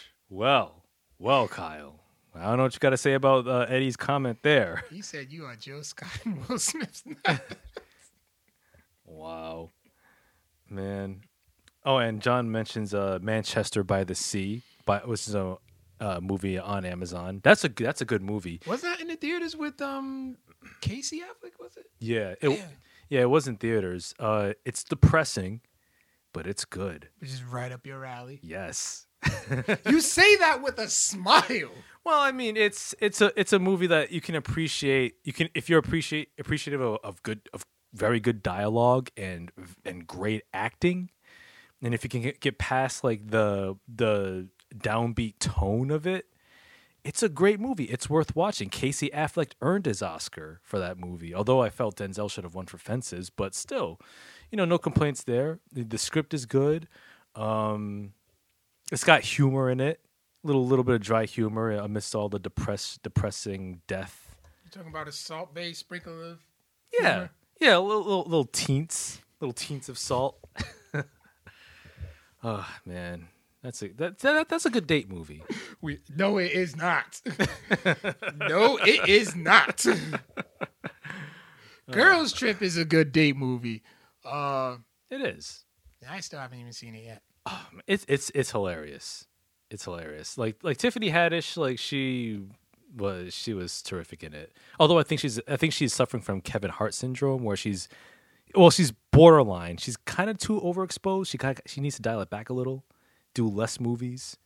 Well, Kyle, I don't know what you got to say about Eddie's comment there. He said you are Joe Scott and Will Smith's nuts. Wow. Man. Oh, and John mentions Manchester by the Sea, which is a movie on Amazon. That's a good movie. Was that in the theaters with Casey Affleck, was it? Yeah, it was in theaters. It's depressing, but it's good. Which is right up your alley. Yes. You say that with a smile. Well, I mean, it's a movie that you can appreciate. You can if you're appreciative of very good dialogue and great acting, and if you can get past like the downbeat tone of it, it's a great movie. It's worth watching. Casey Affleck earned his Oscar for that movie, although I felt Denzel should have won for Fences, but still, you know, no complaints there. The script is good. It's got humor in it, little bit of dry humor amidst all the depressing death. You're talking about a salt bay sprinkle of humor? Yeah, little teints of salt. Oh man, that's a good date movie. No, it is not. No, it is not. Girls Trip is a good date movie. It is. I still haven't even seen it yet. It's hilarious. It's hilarious. Like Tiffany Haddish, like she was terrific in it. Although I think she's suffering from Kevin Hart syndrome, where she's borderline. She's kind of too overexposed. She needs to dial it back a little, do less movies,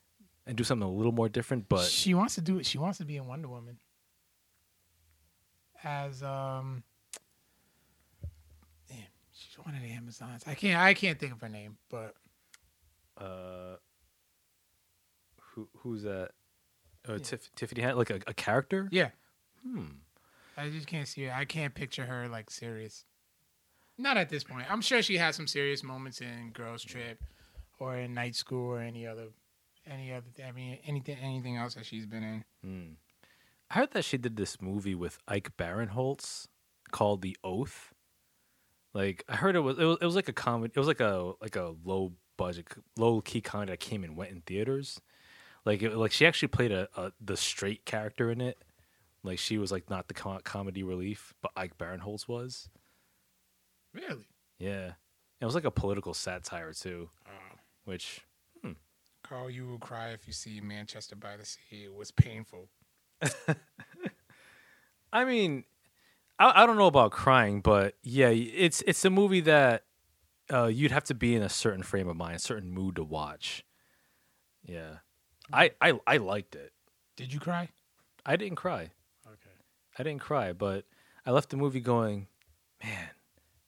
and do something a little more different. But she wants to do it. She wants to be in Wonder Woman. As damn, she's one of the Amazons. I can't think of her name, but. Who's that? Tiffany Haddish, like a character? Yeah. I just can't see her. I can't picture her like serious. Not at this point. I'm sure she had some serious moments in Girls Trip or in Night School or any other. I mean, anything else that she's been in. Mm. I heard that she did this movie with Ike Barinholtz called The Oath. Like I heard it was like a comedy. It was like a low budget, low key comedy that came and went in theaters. Like she actually played the straight character in it. Like she was like not the comedy relief, but Ike Barinholtz was. Really? Yeah. It was like a political satire too, which. Carl, you will cry if you see Manchester by the Sea. It was painful. I mean, I don't know about crying, but yeah, it's a movie that you'd have to be in a certain frame of mind, a certain mood to watch. Yeah, I liked it. Did you cry? I didn't cry. Okay. I didn't cry, but I left the movie going, man.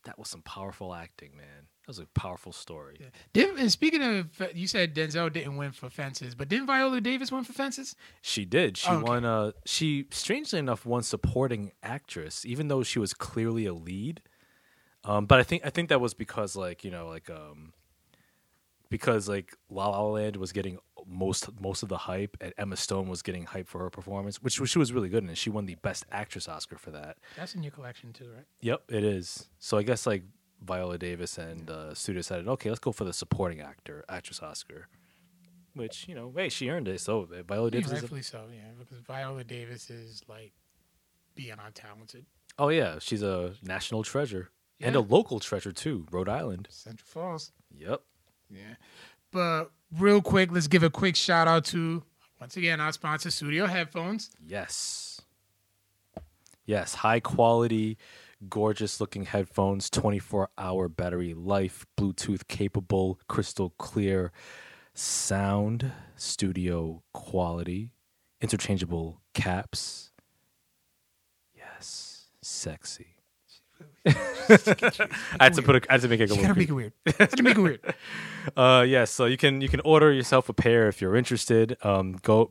That was some powerful acting, man. That was a powerful story. Yeah. And speaking of, you said Denzel didn't win for Fences, but didn't Viola Davis win for Fences? She did. She won. She strangely enough won supporting actress, even though she was clearly a lead. But I think that was because because La La Land was getting most of the hype, and Emma Stone was getting hype for her performance, which she was really good in. She won the Best Actress Oscar for that. That's in your collection too, right? Yep, it is. So I guess like Viola Davis and studio decided, okay, let's go for the supporting actress Oscar, which hey, she earned it. So Viola Davis, rightfully so, yeah, because Viola Davis is like beyond talented. Oh yeah, she's a national treasure and a local treasure too, Rhode Island, Central Falls. Yep. Yeah, but real quick, let's give a quick shout out to, once again, our sponsor, Studio Headphones. Yes, high quality, gorgeous looking headphones, 24-hour battery life, Bluetooth capable, crystal clear sound, studio quality, interchangeable caps. Yes, sexy. I had to make it weird. Yeah, so you can order yourself a pair if you're interested.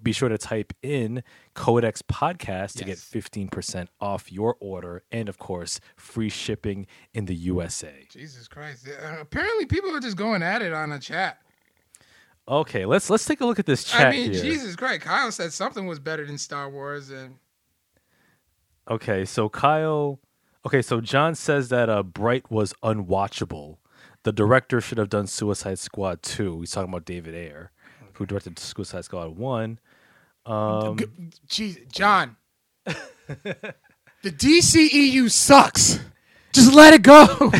Be sure to type in Codex Podcast to get 15% off your order and of course free shipping in the USA. Jesus Christ! Apparently, people are just going at it on a chat. Okay, let's take a look at this chat. I mean, here. Jesus Christ! Kyle said something was better than Star Wars, and okay, so Kyle. Okay, so John says that Bright was unwatchable. The director should have done Suicide Squad 2. He's talking about David Ayer, who directed Suicide Squad 1. John, the DCEU sucks. Just let it go.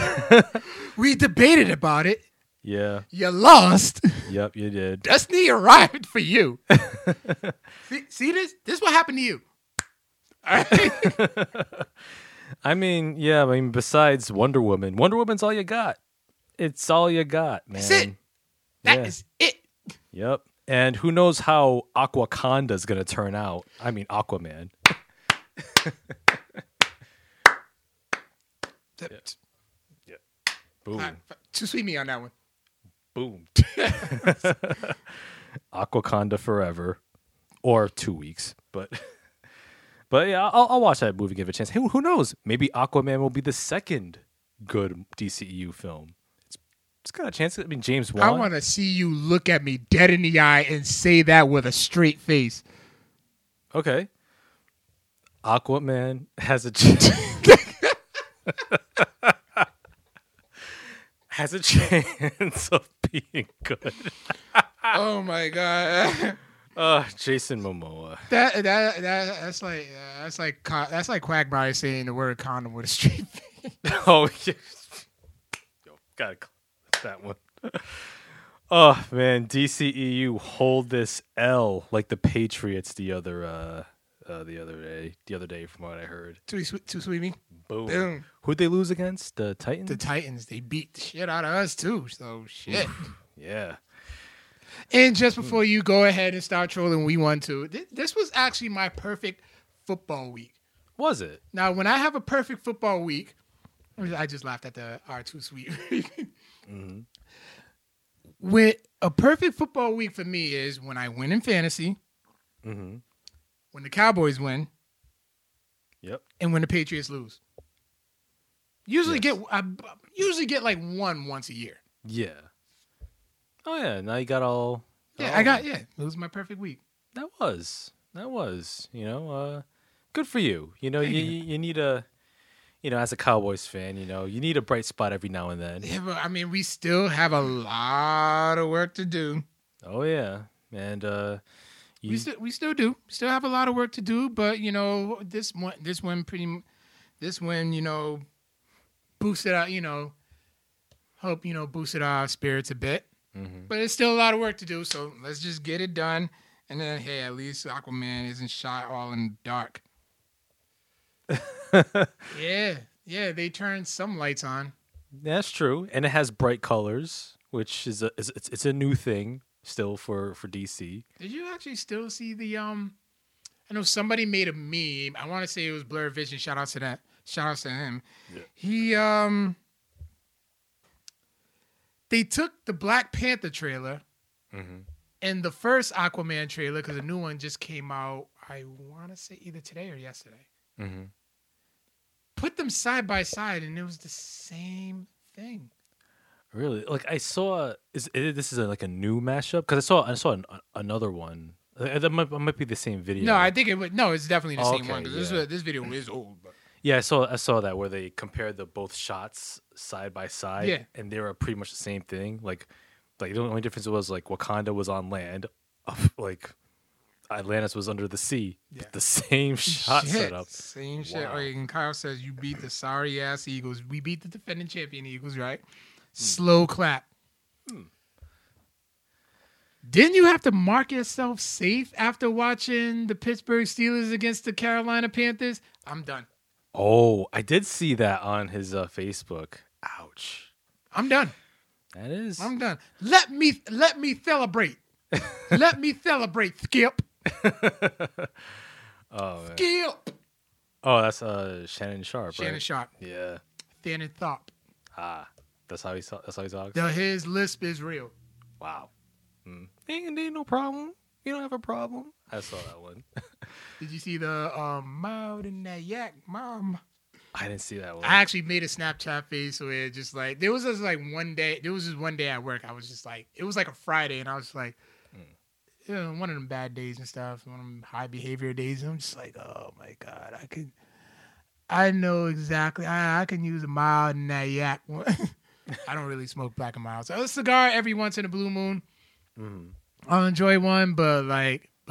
We debated about it. Yeah. You lost. Yep, you did. Destiny arrived for you. See this? This is what happened to you. All right. I mean, besides Wonder Woman, Wonder Woman's all you got. It's all you got, man. That's it. That is it. Yep. And who knows how Aquaconda's going to turn out. I mean, Aquaman. Yeah. Boom. Too sweet me on that one. Boom. Aquaconda forever. Or 2 weeks, but... But yeah, I'll watch that movie, give it a chance. Hey, who knows? Maybe Aquaman will be the second good DCEU film. It's got a chance. I mean, James Wan. I want to see you look at me dead in the eye and say that with a straight face. Okay. Aquaman has a chance. Has a chance of being good. Oh, my God. Jason Momoa. That's like Quagmire saying the word condom with a straight face. Oh yeah. Yo, gotta clip that one. Oh man, DCEU hold this L like the Patriots the other day from what I heard. Too sweet. Boom. Who'd they lose against? The Titans. The Titans. They beat the shit out of us too. So shit. Yeah. And just before you go ahead and start trolling, we want to. This was actually my perfect football week. Was it? Now, when I have a perfect football week, I just laughed at the R2 suite. Mm-hmm. With a perfect football week for me is when I win in fantasy, mm-hmm. when the Cowboys win, Yep. And when the Patriots lose, I usually get like one once a year. Yeah. Oh yeah. Now you got all. It was my perfect week. That was. You know, good for you. You know, you need a. You know, as a Cowboys fan, you know, you need a bright spot every now and then. Yeah, but I mean, we still have a lot of work to do. Oh, yeah. And we still do. Still have a lot of work to do, but, you know, this win, you know, boosted our, you know, hope, you know, boosted our spirits a bit. Mm-hmm. But it's still a lot of work to do, so let's just get it done. And then, hey, at least Aquaman isn't shot all in the dark. Yeah, they turned some lights on. That's true, and it has bright colors, which is it's a new thing still for DC. Did you actually still see the I know somebody made a meme. I want to say it was Blur Vision. Shout out to him. Yeah. He they took the Black Panther trailer mm-hmm. and the first Aquaman trailer because a new one just came out. I want to say either today or yesterday. Mm-hmm. Put them side by side, and it was the same thing. Really? Like I saw. This is a new mashup because I saw another one. That might be the same video. No, I think it would. No, it's definitely the same one because this video is old. But. Yeah, I saw that where they compared both shots side by side. Yeah. And they were pretty much the same thing. Like the only difference was like Wakanda was on land, like. Atlantis was under the sea. Yeah. The same shot setup. Same shit. Wow. And Kyle says, you beat the sorry ass Eagles. We beat the defending champion Eagles, right? Slow clap. Didn't you have to mark yourself safe after watching the Pittsburgh Steelers against the Carolina Panthers? I'm done. Oh, I did see that on his Facebook. Ouch. I'm done. That is. I'm done. Let me celebrate. Let me celebrate, Skip. Oh, man. Skip. Oh, that's Shannon Sharp. Shannon right? Sharp. Yeah. Shannon Sharp. Ah, that's how he talks. Now his lisp is real. Wow. Ain't no problem. You don't have a problem. I saw that one. Did you see the mild in that yak, mom? I didn't see that one. I actually made a Snapchat face where it just like there was just one day at work. I was just like it was like a Friday, and I was like. You know, one of them bad days and stuff, one of them high behavior days. I'm just like, oh my God, I can use a mild and that yak. I don't really smoke black and mild. So a cigar every once in a blue moon. Mm-hmm. I'll enjoy one, but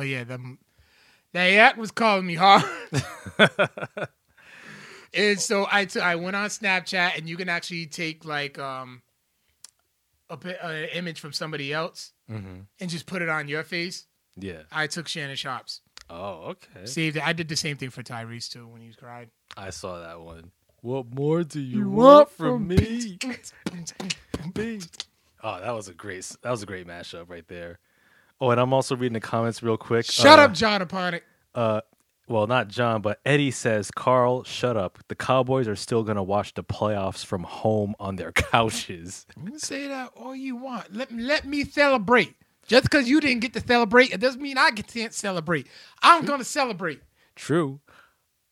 yeah, that yak was calling me hard. And so I went on Snapchat, and you can actually take like an image from somebody else. Mm-hmm. And just put it on your face. Yeah, I took Shannon Sharp's. Oh, okay. Saved it. I did the same thing for Tyrese too when he was crying. I saw that one. What more do you want from me? Oh, that was a great mashup right there. Oh, and I'm also reading the comments real quick. Shut up, John Aponic. Well, not John, but Eddie says, Carl, shut up. The Cowboys are still going to watch the playoffs from home on their couches. You can say that all you want. Let me celebrate. Just because you didn't get to celebrate, it doesn't mean I can't celebrate. I'm going to celebrate. True.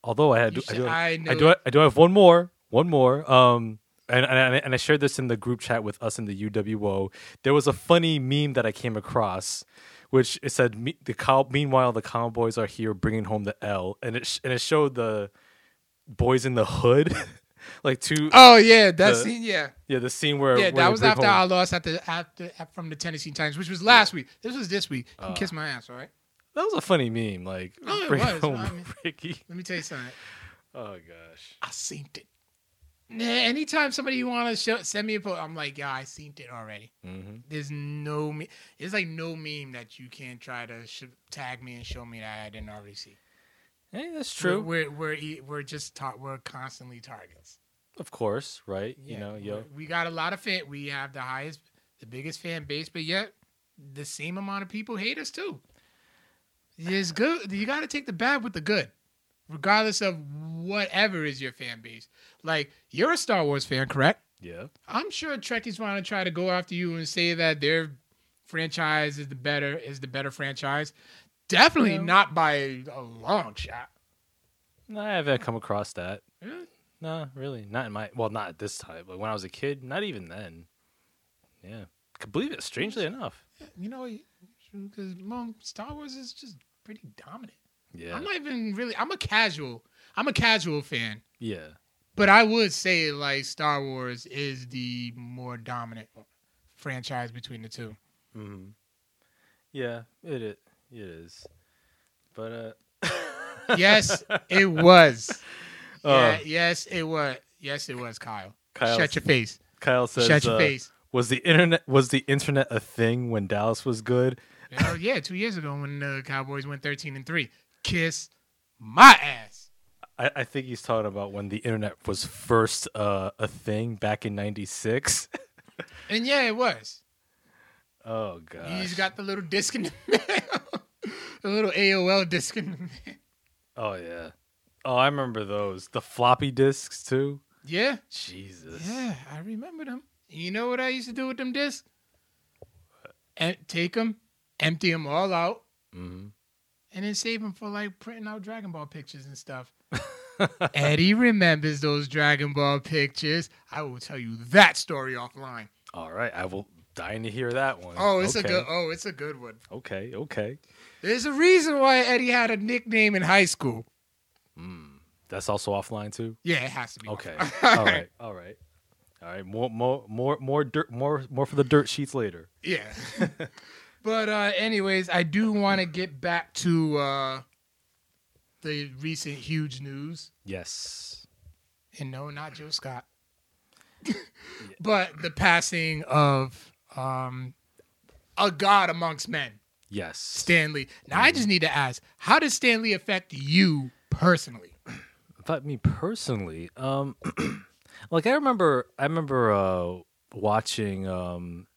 Although I do have one more. One more. And I shared this in the group chat with us in the UWO. There was a funny meme that I came across. Which it said, meanwhile, the Cowboys are here bringing home the L. And it showed the boys in the hood. Like two. Oh, yeah. That scene, yeah. Yeah, the scene where. Yeah, that was after our loss from the Tennessee Titans, which was last week. This was this week. You can kiss my ass, all right? That was a funny meme. Like, oh, bring home Ricky. Let me tell you something. Oh, gosh. I seen it. Anytime somebody you want to send me a post, I'm like, yeah, I seen it already. Mm-hmm. There's no meme. There's like no meme that you can't try to tag me and show me that I didn't already see. Hey, that's true. We're constantly targets. Of course, right? Yeah, we got a lot of fan. We have the biggest fan base, but yet the same amount of people hate us too. It's good. You got to take the bad with the good. Regardless of whatever is your fan base. Like, you're a Star Wars fan, correct? Yeah. I'm sure Trekkies want to try to go after you and say that their franchise is the better franchise. Definitely not by a long shot. No, I haven't come across that. Really? No, really. Not in my... Well, not at this time, but when I was a kid, not even then. Yeah. I could believe it, strangely enough. Yeah, you know, because Star Wars is just pretty dominant. Yeah. I'm not even really... I'm a casual fan. Yeah. But I would say, like, Star Wars is the more dominant franchise between the two. Mm-hmm. Yeah, it is. But, yes, it was. Yeah, yes, it was. Yes, it was, Kyle. Shut your face. Kyle says, shut your face. Was the internet a thing when Dallas was good? Hell yeah, 2 years ago when the Cowboys went 13-3. Kiss my ass. I think he's talking about when the internet was first a thing back in 96. And yeah, it was. Oh, God. He's got the little disc in the mail. The little AOL disc in the mail. Oh, yeah. Oh, I remember those. The floppy disks, too? Yeah. Jesus. Yeah, I remember them. You know what I used to do with them disks? Take them, empty them all out, mm-hmm. and then save them for, like, printing out Dragon Ball pictures and stuff. Eddie remembers those Dragon Ball pictures. I will tell you that story offline. All right. I will... Dying to hear that one. Oh, it's okay. It's a good one. Okay. There's a reason why Eddie had a nickname in high school. That's also offline too. Yeah, it has to be. Okay. Offline. All right. More dirt, more for the dirt sheets later. Yeah. But anyways, I do want to get back to the recent huge news. Yes. And no, not Joe Scott. But the passing of. A god amongst men. Yes. Stan Lee. Now, I just need to ask, how does Stan Lee affect you personally? Affect me personally? Like, I remember watching, and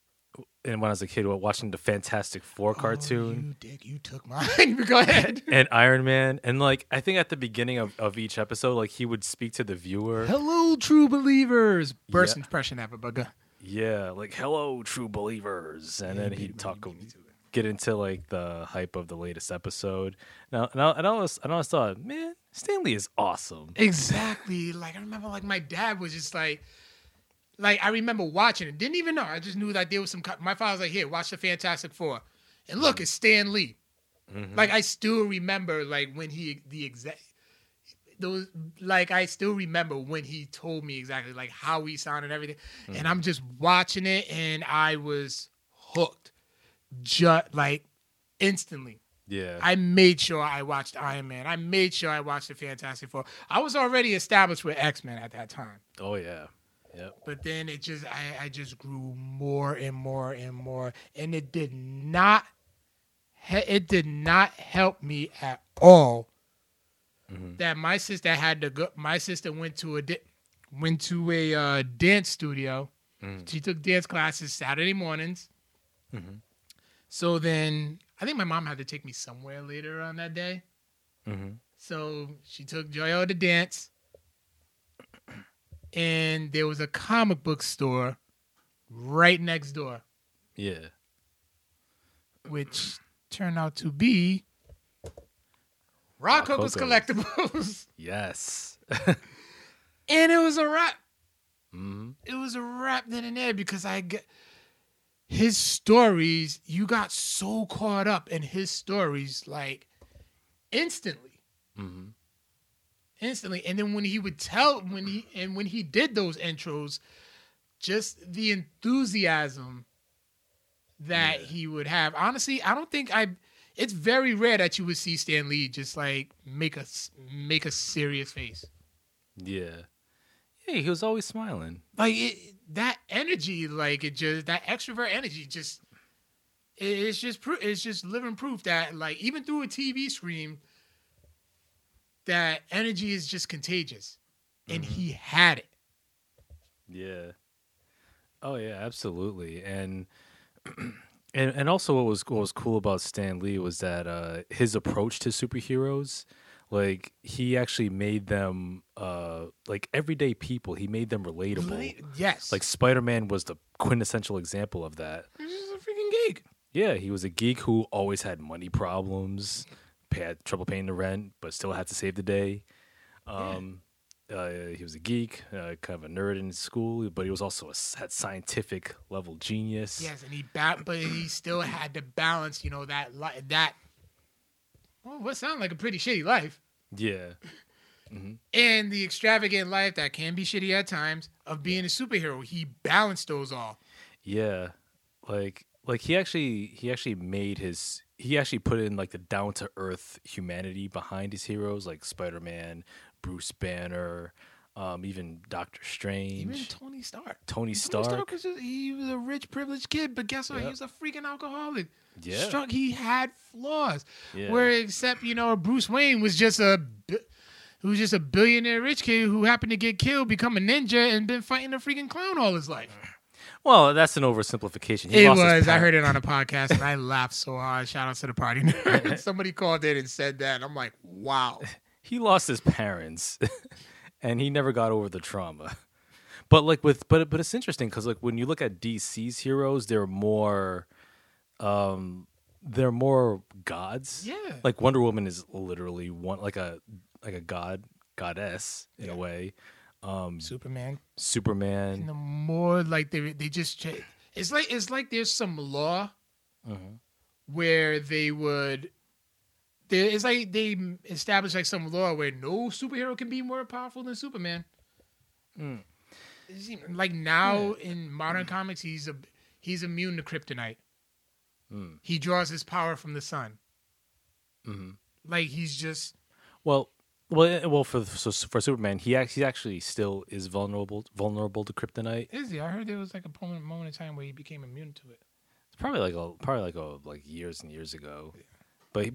when I was a kid, watching the Fantastic Four cartoon. You dick, you took mine. Go ahead. And Iron Man. And, like, I think at the beginning of each episode, like, he would speak to the viewer. Hello, true believers. First impression ever, but go. Yeah, like, hello, true believers. And then he'd get into, like, the hype of the latest episode. And I always thought, man, Stan Lee is awesome. Exactly. Like, I remember, like, my dad was just like, I remember watching it. Didn't even know. I just knew that there was some, my father was like, here, watch the Fantastic Four. And look, it's Stan Lee. Mm-hmm. Like, I still remember, like, when he told me exactly like how he sounded and everything, and I'm just watching it and I was hooked, just like instantly. Yeah, I made sure I watched Iron Man. I made sure I watched the Fantastic Four. I was already established with X-Men at that time. Oh yeah, yep. But then it just I just grew more and more and more, and it did not help me at all. Mm-hmm. That my sister had to go. My sister went to a dance studio. Mm-hmm. She took dance classes Saturday mornings. Mm-hmm. So then I think my mom had to take me somewhere later on that day. Mm-hmm. So she took Joyo to dance, and there was a comic book store right next door. Yeah, which turned out to be. Rock Hope's Collectibles. Yes. And it was a wrap. Mm-hmm. It was a wrap then and there because his stories, you got so caught up in his stories, like, instantly. Mm-hmm. Instantly. And then when he would tell, when he did those intros, just the enthusiasm that he would have. Honestly, I don't think it's very rare that you would see Stan Lee just like make a serious face. Yeah, yeah, he was always smiling. Like that energy, like it just that extrovert energy, just it's just living proof that like even through a TV screen, that energy is just contagious, and he had it. Yeah. Oh yeah, absolutely, and. And also what was cool about Stan Lee was that his approach to superheroes, like he actually made them like everyday people. He made them relatable. Yes. Like Spider-Man was the quintessential example of that. He was a freaking geek. Yeah, he was a geek who always had money problems, had trouble paying the rent, but still had to save the day. He was a geek, kind of a nerd in school, but he was also a scientific level genius. Yes, and but he still had to balance, you know, what sounds like a pretty shitty life. Yeah. Mm-hmm. And the extravagant life that can be shitty at times of being a superhero. He balanced those all. Yeah. Like he actually put in like the down to earth humanity behind his heroes, like Spider-Man, Bruce Banner, even Doctor Strange, even Tony Stark. Tony Stark he was a rich, privileged kid, but guess what? Yep. He was a freaking alcoholic. Yeah, he had flaws. Yeah. Where except Bruce Wayne was just a billionaire rich kid who happened to get killed, become a ninja, and been fighting a freaking clown all his life. Well, that's an oversimplification. I heard it on a podcast, and I laughed so hard. Shout out to the party nerd. Somebody called in and said that, and I'm like, wow. He lost his parents, and he never got over the trauma. But but it's interesting because when you look at DC's heroes, they're more gods. Yeah. Like Wonder Woman is literally one like a goddess in a way. Superman. And the more like they just it's like there's some law where they would. It's like they established like some law where no superhero can be more powerful than Superman. Mm. Like now in modern comics, he's immune to kryptonite. Mm. He draws his power from the sun. Mm-hmm. Like he's just for Superman, he actually still is vulnerable to kryptonite. Is he? I heard there was like a moment in time where he became immune to it. It's probably years and years ago. Yeah.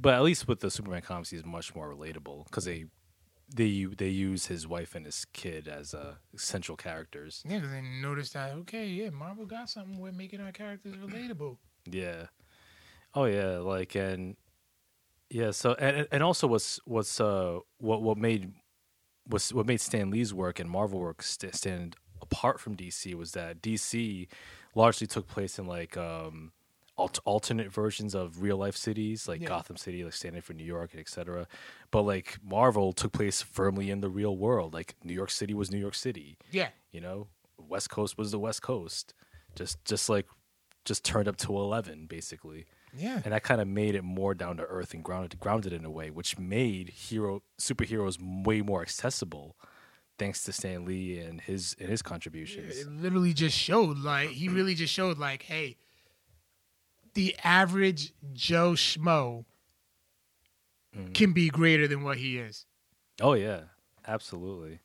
But at least with the Superman comics, he's much more relatable because they use his wife and his kid as central characters. Yeah, because they noticed that, Marvel got something. We're making our characters relatable. Yeah. Oh, yeah. So what made Stan Lee's work and Marvel work stand apart from DC was that DC largely took place in alternate versions of real life cities Gotham City, standing for New York, and etc. But Marvel took place firmly in the real world. New York City was New York City. Yeah, West Coast was the West Coast. Just turned up to 11 basically. Yeah, and that kind of made it more down to earth and grounded in a way, which made superheroes way more accessible. Thanks to Stan Lee and his contributions. It literally just showed hey. The average Joe Schmo can be greater than what he is. Oh yeah, absolutely,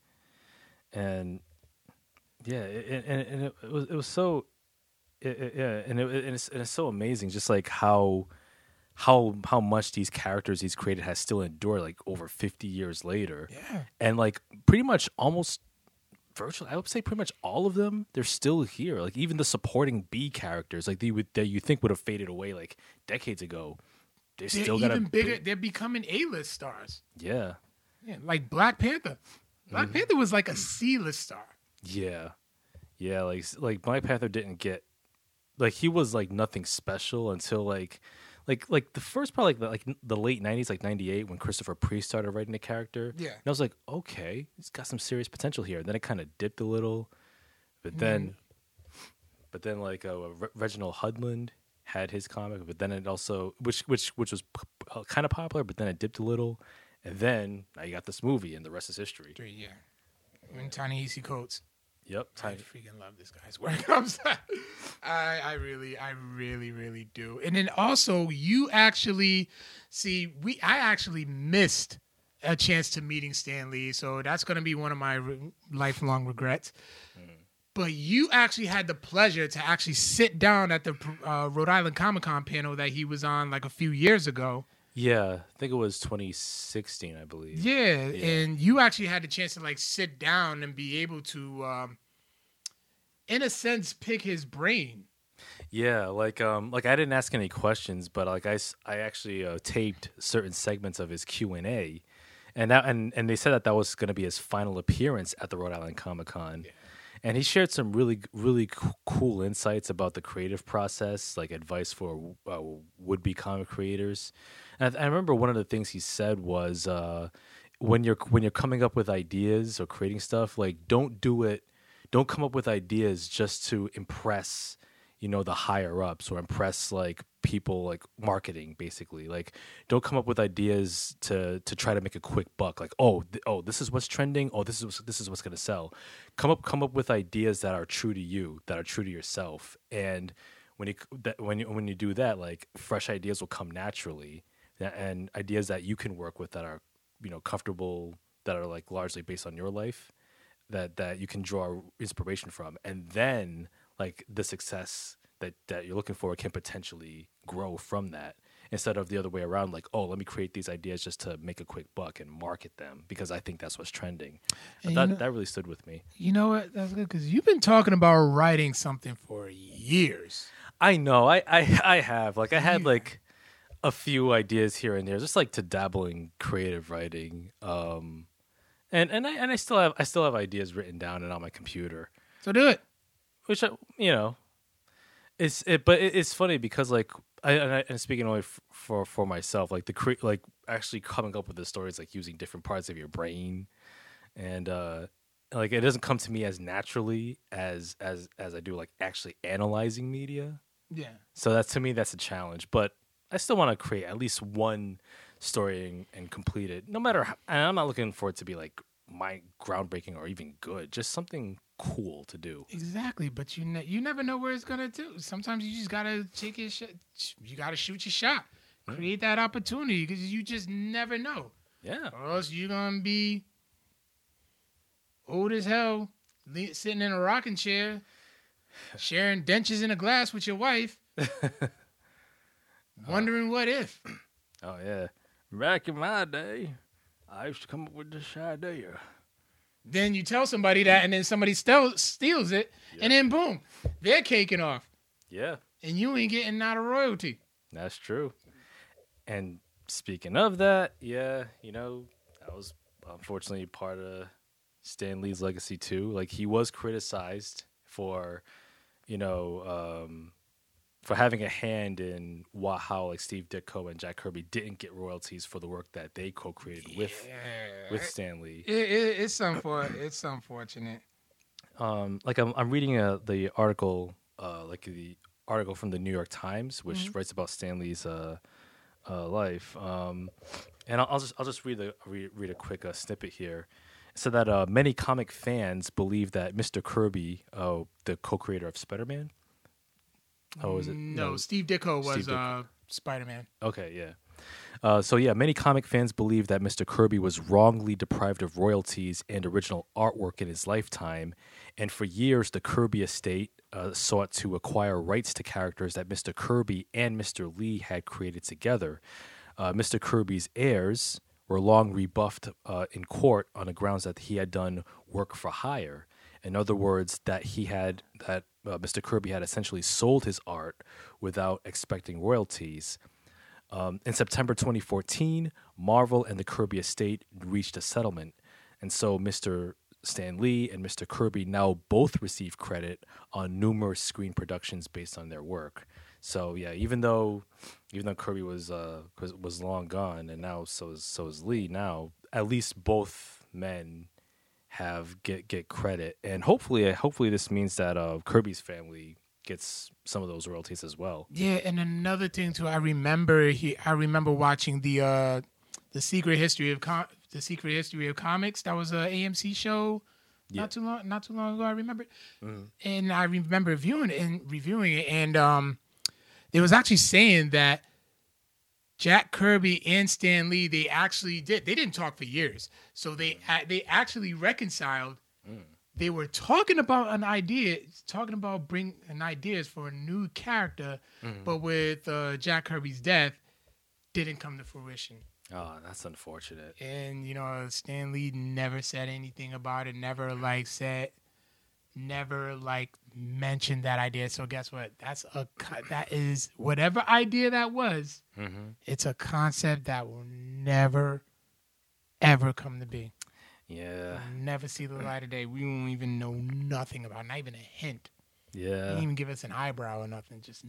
it's so amazing just how much these characters he's created has still endured over 50 years later. Yeah, and pretty much almost. Virtually, I would say pretty much all of them, they're still here. Even the supporting B characters, that you think would have faded away decades ago, they're still even bigger. They're becoming A-list stars. Yeah, yeah. Like Black Panther. Black Panther was a C-list star. Yeah, yeah. Like Black Panther didn't get he was nothing special until like the first part the late 90s, 98, when Christopher Priest started writing the character. Yeah. And I was like, okay, he's got some serious potential here. And then it kind of dipped a little. But then Reginald Hudlin had his comic, but then it also which was kind of popular, but then it dipped a little. And then now you got this movie and the rest is history. And Ta-Nehisi Coates. Yep. I freaking love this guy's work. I'm sorry. I really do. And then also I actually missed a chance to meeting Stan Lee. So that's going to be one of my lifelong regrets. Mm-hmm. But you actually had the pleasure to actually sit down at the Rhode Island Comic-Con panel that he was on a few years ago. Yeah, I think it was 2016, I believe. Yeah, and you actually had the chance to sit down and be able to, in a sense, pick his brain. Yeah, I didn't ask any questions, but I actually taped certain segments of his Q&A, and they said that was going to be his final appearance at the Rhode Island Comic-Con. Yeah. And he shared some really, really cool insights about the creative process, advice for would-be comic creators. And I remember one of the things he said was when you're coming up with ideas or creating stuff, like don't come up with ideas just to impress, you know, the higher ups or impress like people, like marketing basically. Like don't come up with ideas to try to make a quick buck, like this is what's trending, this is what's going to sell. Come up with ideas that are true to you, that are true to yourself. And when you do that, like fresh ideas will come naturally, and ideas that you can work with that are, you know, comfortable, that are like largely based on your life, that you can draw inspiration from. And then like the success that you're looking for can potentially grow from that, instead of the other way around, like, let me create these ideas just to make a quick buck and market them because I think that's what's trending. That really stood with me. You know what? That's good, because you've been talking about writing something for years. I know. I have. Like, I had like a few ideas here and there, just like to dabble in creative writing. And I still have ideas written down and on my computer. So do it. Which, you know, it's funny because like and speaking only for myself, like actually coming up with the stories, like using different parts of your brain, and like it doesn't come to me as naturally as I do like actually analyzing media. Yeah. So that's, to me, that's a challenge, but I still want to create at least one story and complete it. No matter how, and I'm not looking for it to be like my groundbreaking or even good, just something cool to do. Exactly, but you never know where it's gonna do. Sometimes you just gotta take your shot. You gotta shoot your shot, create that opportunity, because you just never know. Yeah, or else you're gonna be old as hell, sitting in a rocking chair, sharing dentures in a glass with your wife, wondering what if. Oh yeah, back in my day, I used to come up with this idea. Then you tell somebody that, and then somebody steals it, and then boom, they're caking off. Yeah. And you ain't getting out of royalty. That's true. And speaking of that, you know, that was unfortunately part of Stan Lee's legacy too. Like, he was criticized for, you know, for having a hand in how like Steve Ditko and Jack Kirby didn't get royalties for the work that they co-created with Stan Lee. It's unfortunate. Like I'm reading the article, from the New York Times, which writes about Stan Lee's life. And I'll just read a quick snippet here. So that many comic fans believe that Mr. Kirby, the co-creator of Spider-Man. Oh, is it? No, Steve Ditko was Spider-Man. Okay, yeah. Many comic fans believe that Mr. Kirby was wrongly deprived of royalties and original artwork in his lifetime, and for years the Kirby estate sought to acquire rights to characters that Mr. Kirby and Mr. Lee had created together. Mr. Kirby's heirs were long rebuffed in court on the grounds that he had done work for hire. In other words, that Mr. Kirby had essentially sold his art without expecting royalties. In September 2014, Marvel and the Kirby estate reached a settlement, and so Mr. Stan Lee and Mr. Kirby now both receive credit on numerous screen productions based on their work. So yeah, even though Kirby was long gone, and now so is Lee. Now at least both men have get credit, and hopefully this means that Kirby's family gets some of those royalties as well. Yeah, and another thing too, I remember watching the Secret History of Comics. That was an AMC show not too long ago. I remember it, and I remember reviewing it, and it was actually saying that Jack Kirby and Stan Lee, they actually did. They didn't talk for years. So they actually reconciled. Mm. They were talking about ideas for a new character, but with Jack Kirby's death, didn't come to fruition. Oh, that's unfortunate. And, you know, Stan Lee never said anything about it, never mentioned that idea. So guess what? That is whatever idea that was. Mm-hmm. It's a concept that will never, ever come to be. Yeah, we'll never see the light of day. We won't even know nothing about it, not even a hint. Yeah, they didn't even give us an eyebrow or nothing. Just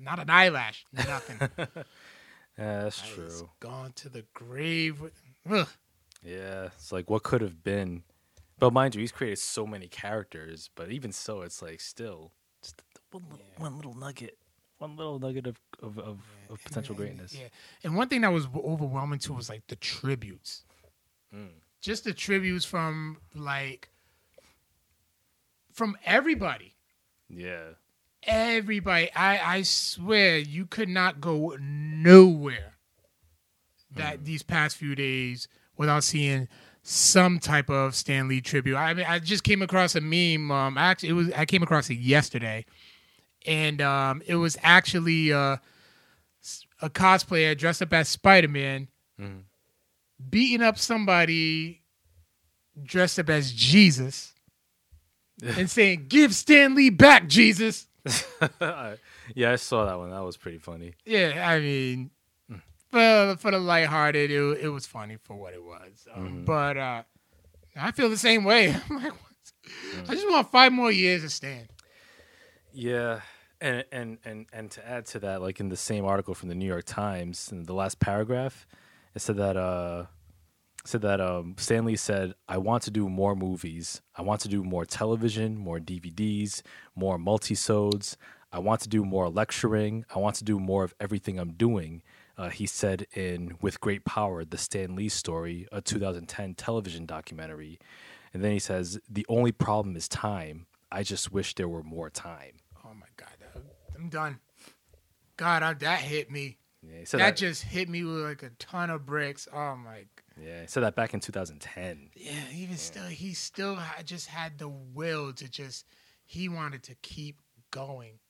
not an eyelash. Nothing. Yeah, that's true. It's gone to the grave. Ugh. Yeah, it's like what could have been. But mind you, he's created so many characters, but even so, it's like still just one little nugget of potential greatness. Yeah, and one thing that was overwhelming too was like the tributes. Just the tributes from everybody. Yeah. Everybody. I swear you could not go nowhere that these past few days without seeing some type of Stan Lee tribute. I mean, I just came across a meme. I came across it yesterday, and it was actually a cosplayer dressed up as Spider-Man beating up somebody dressed up as Jesus and saying, "Give Stan Lee back, Jesus." Yeah, I saw that one. That was pretty funny. Yeah, I mean, for the lighthearted, it was funny for what it was. But I feel the same way. I'm like, I just want 5 more years of Stan. Yeah, and to add to that, like in the same article from the New York Times, in the last paragraph, it said that Stan Lee said, "I want to do more movies. I want to do more television, more DVDs, more multisodes. I want to do more lecturing. I want to do more of everything I'm doing." He said in With Great Power, The Stan Lee Story, a 2010 television documentary. And then he says, "The only problem is time. I just wish there were more time." Oh, my God. I'm done. God, that hit me. Yeah, so that just hit me with like a ton of bricks. Oh, my God. Yeah, he said that back in 2010. Yeah, he still just had the will to he wanted to keep going.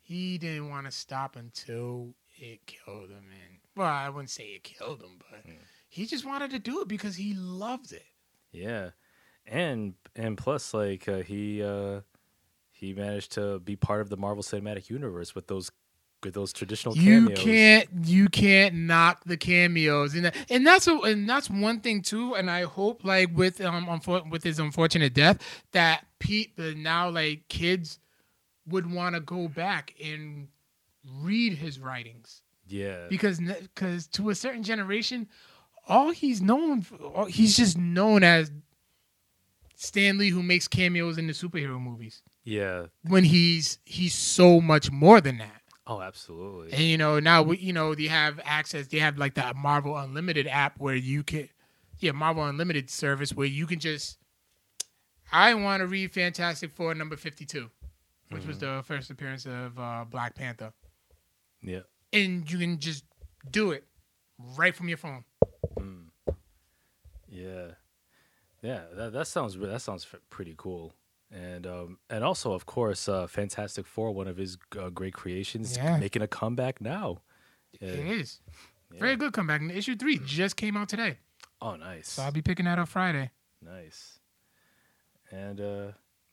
He didn't want to stop until it killed him. And, well, I wouldn't say it killed him, but he just wanted to do it because he loved it. Yeah, and plus, like, he managed to be part of the Marvel Cinematic Universe with those traditional cameos. You can't knock the cameos, and that's one thing too. And I hope, like, with his unfortunate death, that kids would want to go back and read his writings. Yeah, because to a certain generation, he's just known as Stan Lee, who makes cameos in the superhero movies. Yeah, when he's so much more than that. Oh, absolutely. And, now, they have access. They have, like, the Marvel Unlimited app where you can... Yeah, Marvel Unlimited service where you can just... I want to read Fantastic Four number 52, which was the first appearance of Black Panther. Yeah. And you can just do it right from your phone. Yeah. Yeah, that sounds pretty cool. And also, of course, Fantastic Four, one of his great creations, making a comeback now. Yeah. It is. Yeah. Very good comeback. And issue 3 just came out today. Oh, nice. So I'll be picking that up Friday. Nice. And,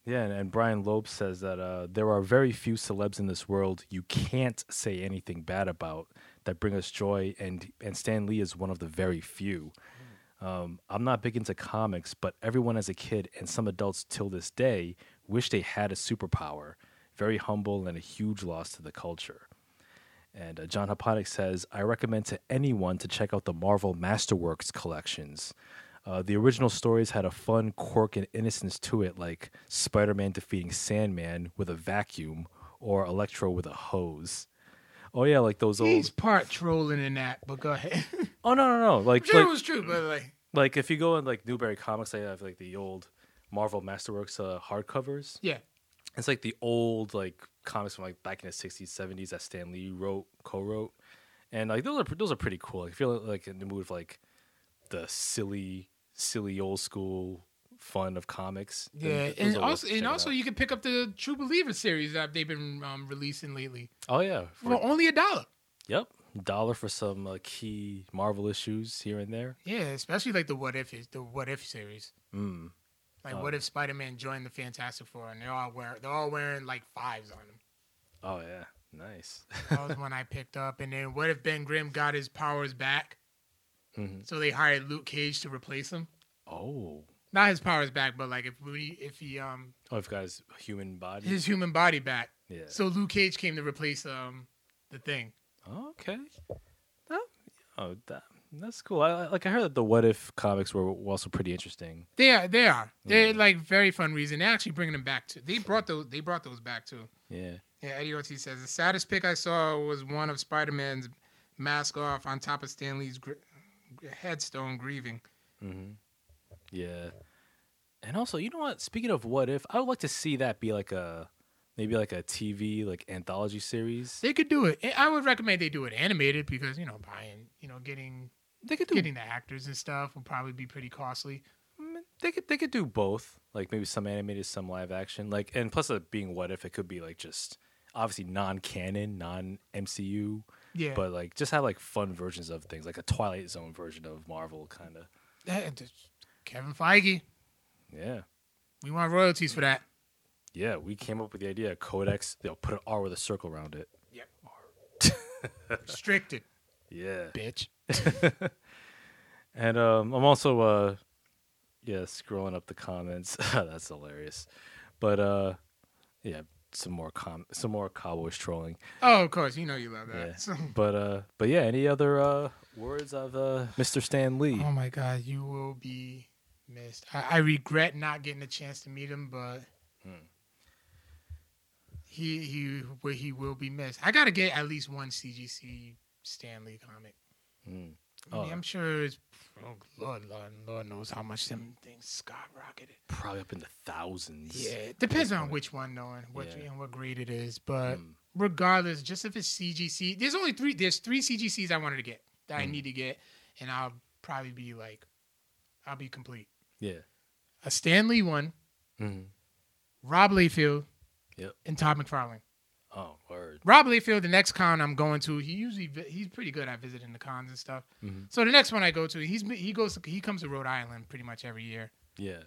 and Brian Loeb says that there are very few celebs in this world you can't say anything bad about that bring us joy, and Stan Lee is one of the very few. I'm not big into comics, but everyone as a kid and some adults till this day wish they had a superpower. Very humble and a huge loss to the culture. And John Haponic says, "I recommend to anyone to check out the Marvel Masterworks collections. The original stories had a fun quirk and innocence to it, like Spider-Man defeating Sandman with a vacuum or Electro with a hose." Oh, yeah, like those old... He's part trolling in that, but go ahead. Oh, no. Like, I'm sure it was true, by the way. Like, if you go in, like, Newberry Comics, they have, like, the old Marvel Masterworks hardcovers. Yeah. It's, like, the old, like, comics from, like, back in the 60s, 70s that Stan Lee co-wrote. And, like, those are pretty cool. Like, I feel like in the mood of, like, the silly old school fun of comics. Yeah, and also you can pick up the True Believer series that they've been releasing lately. Oh, yeah. For only $1. Yep. $1 for some key Marvel issues here and there. Yeah, especially like the What If series. Like, what if Spider-Man joined the Fantastic Four and they're all wearing like 5s on them? Oh, yeah. Nice. That was one I picked up. And then what if Ben Grimm got his powers back? So they hired Luke Cage to replace him? Oh. Not his powers back, but like if he got his human body. His human body back. Yeah. So Luke Cage came to replace the Thing. Oh, okay. Oh, that That's cool. I heard that the What If comics were also pretty interesting. They are. They're like very fun reason. They're actually bringing them back too. They brought those back too. Yeah. Yeah. Eddie Ortiz says the saddest pic I saw was one of Spider-Man's mask off on top of Stan Lee's headstone grieving. Mm-hmm. Yeah. And also, you know what? Speaking of What If, I would like to see that be like a. Maybe like a TV, like anthology series. They could do it. I would recommend they do it animated because, you know, getting the actors and stuff would probably be pretty costly. They could do both, like maybe some animated, some live action. Like, and plus being What If, it could be like just obviously non-canon, non-MCU. Yeah. But like just have like fun versions of things, like a Twilight Zone version of Marvel kind of. Kevin Feige. Yeah. We want royalties for that. Yeah, we came up with the idea of Codex. They'll put an R with a circle around it. Yep. R. Restricted. Yeah. Bitch. And I'm also, scrolling up the comments. That's hilarious. But, some more Cowboys trolling. Oh, of course. You know you love that. Yeah. So. But yeah, any other words of Mr. Stan Lee? Oh, my God. You will be missed. I regret not getting a chance to meet him, but... He will be missed. I gotta get at least one CGC Stan Lee comic. I mean, I'm sure it's Lord knows how much them things skyrocketed. Probably up in the thousands. Yeah, it depends on which one though and what grade it is. But regardless, just if it's CGC, there's three CGCs I wanted to get that I need to get, and I'll probably be like, I'll be complete. Yeah, a Stan Lee one. Mm-hmm. Rob Liefeld, yep, and Todd McFarlane. Oh, word. Rob Liefeld, the next con I'm going to, he's pretty good at visiting the cons and stuff. Mm-hmm. So the next one I go to, he comes to Rhode Island pretty much every year. Yeah,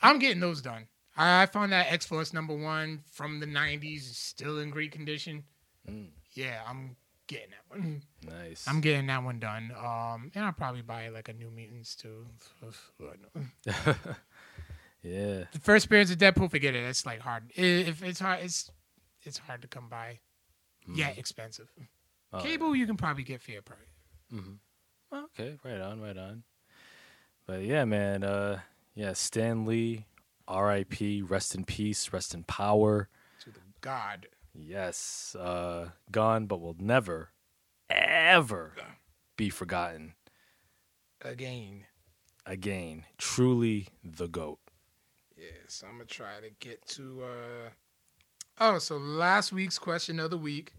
I'm getting those done. I found that X-Force #1 from the '90s is still in great condition. Yeah, I'm getting that one. Nice. I'm getting that one done. And I'll probably buy like a New Mutants too. Yeah. The first appearance of Deadpool, forget it. It's like hard. If it's hard, it's hard to come by. Yeah, expensive. Oh. Cable you can probably get fair price. Mm-hmm. Okay, right on. But yeah, man. Stan Lee, R.I.P. Rest in peace. Rest in power. To the god. Yes. Gone, but will never, ever be forgotten. Again. Truly the GOAT. Yes, I'm going to try to get to... So last week's question of the week.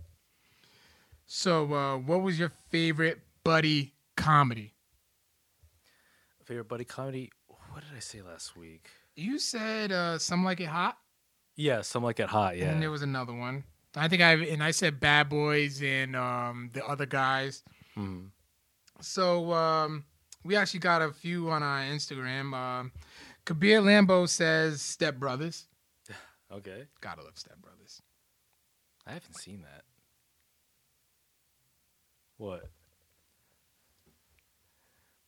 So what was your favorite buddy comedy? Favorite buddy comedy? What did I say last week? You said Some Like It Hot? Yeah, Some Like It Hot, yeah. And there was another one. I said Bad Boys and the other guys. Mm-hmm. So we actually got a few on our Instagram. Kabir Lambo says Step Brothers. Okay. Gotta love Step Brothers. I haven't seen that. What?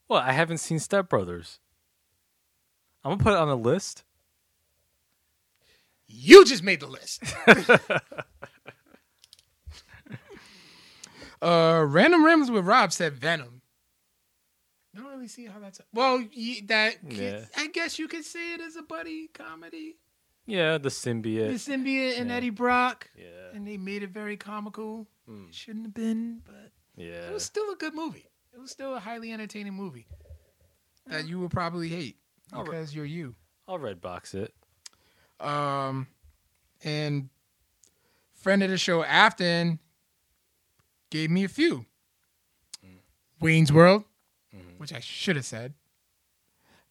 Well, I haven't seen Step Brothers. I'm going to put it on the list. You just made the list. Random Rams with Rob said Venom. I don't really see how that's... I guess you could say it as a buddy comedy. Yeah, the symbiote. And Eddie Brock. Yeah. And they made it very comical. It shouldn't have been, but... Yeah. It was still a good movie. It was still a highly entertaining movie that you will probably hate because you're you. I'll red box it. And friend of the show, Afton, gave me a few. Wayne's World. Mm-hmm. Which I should have said.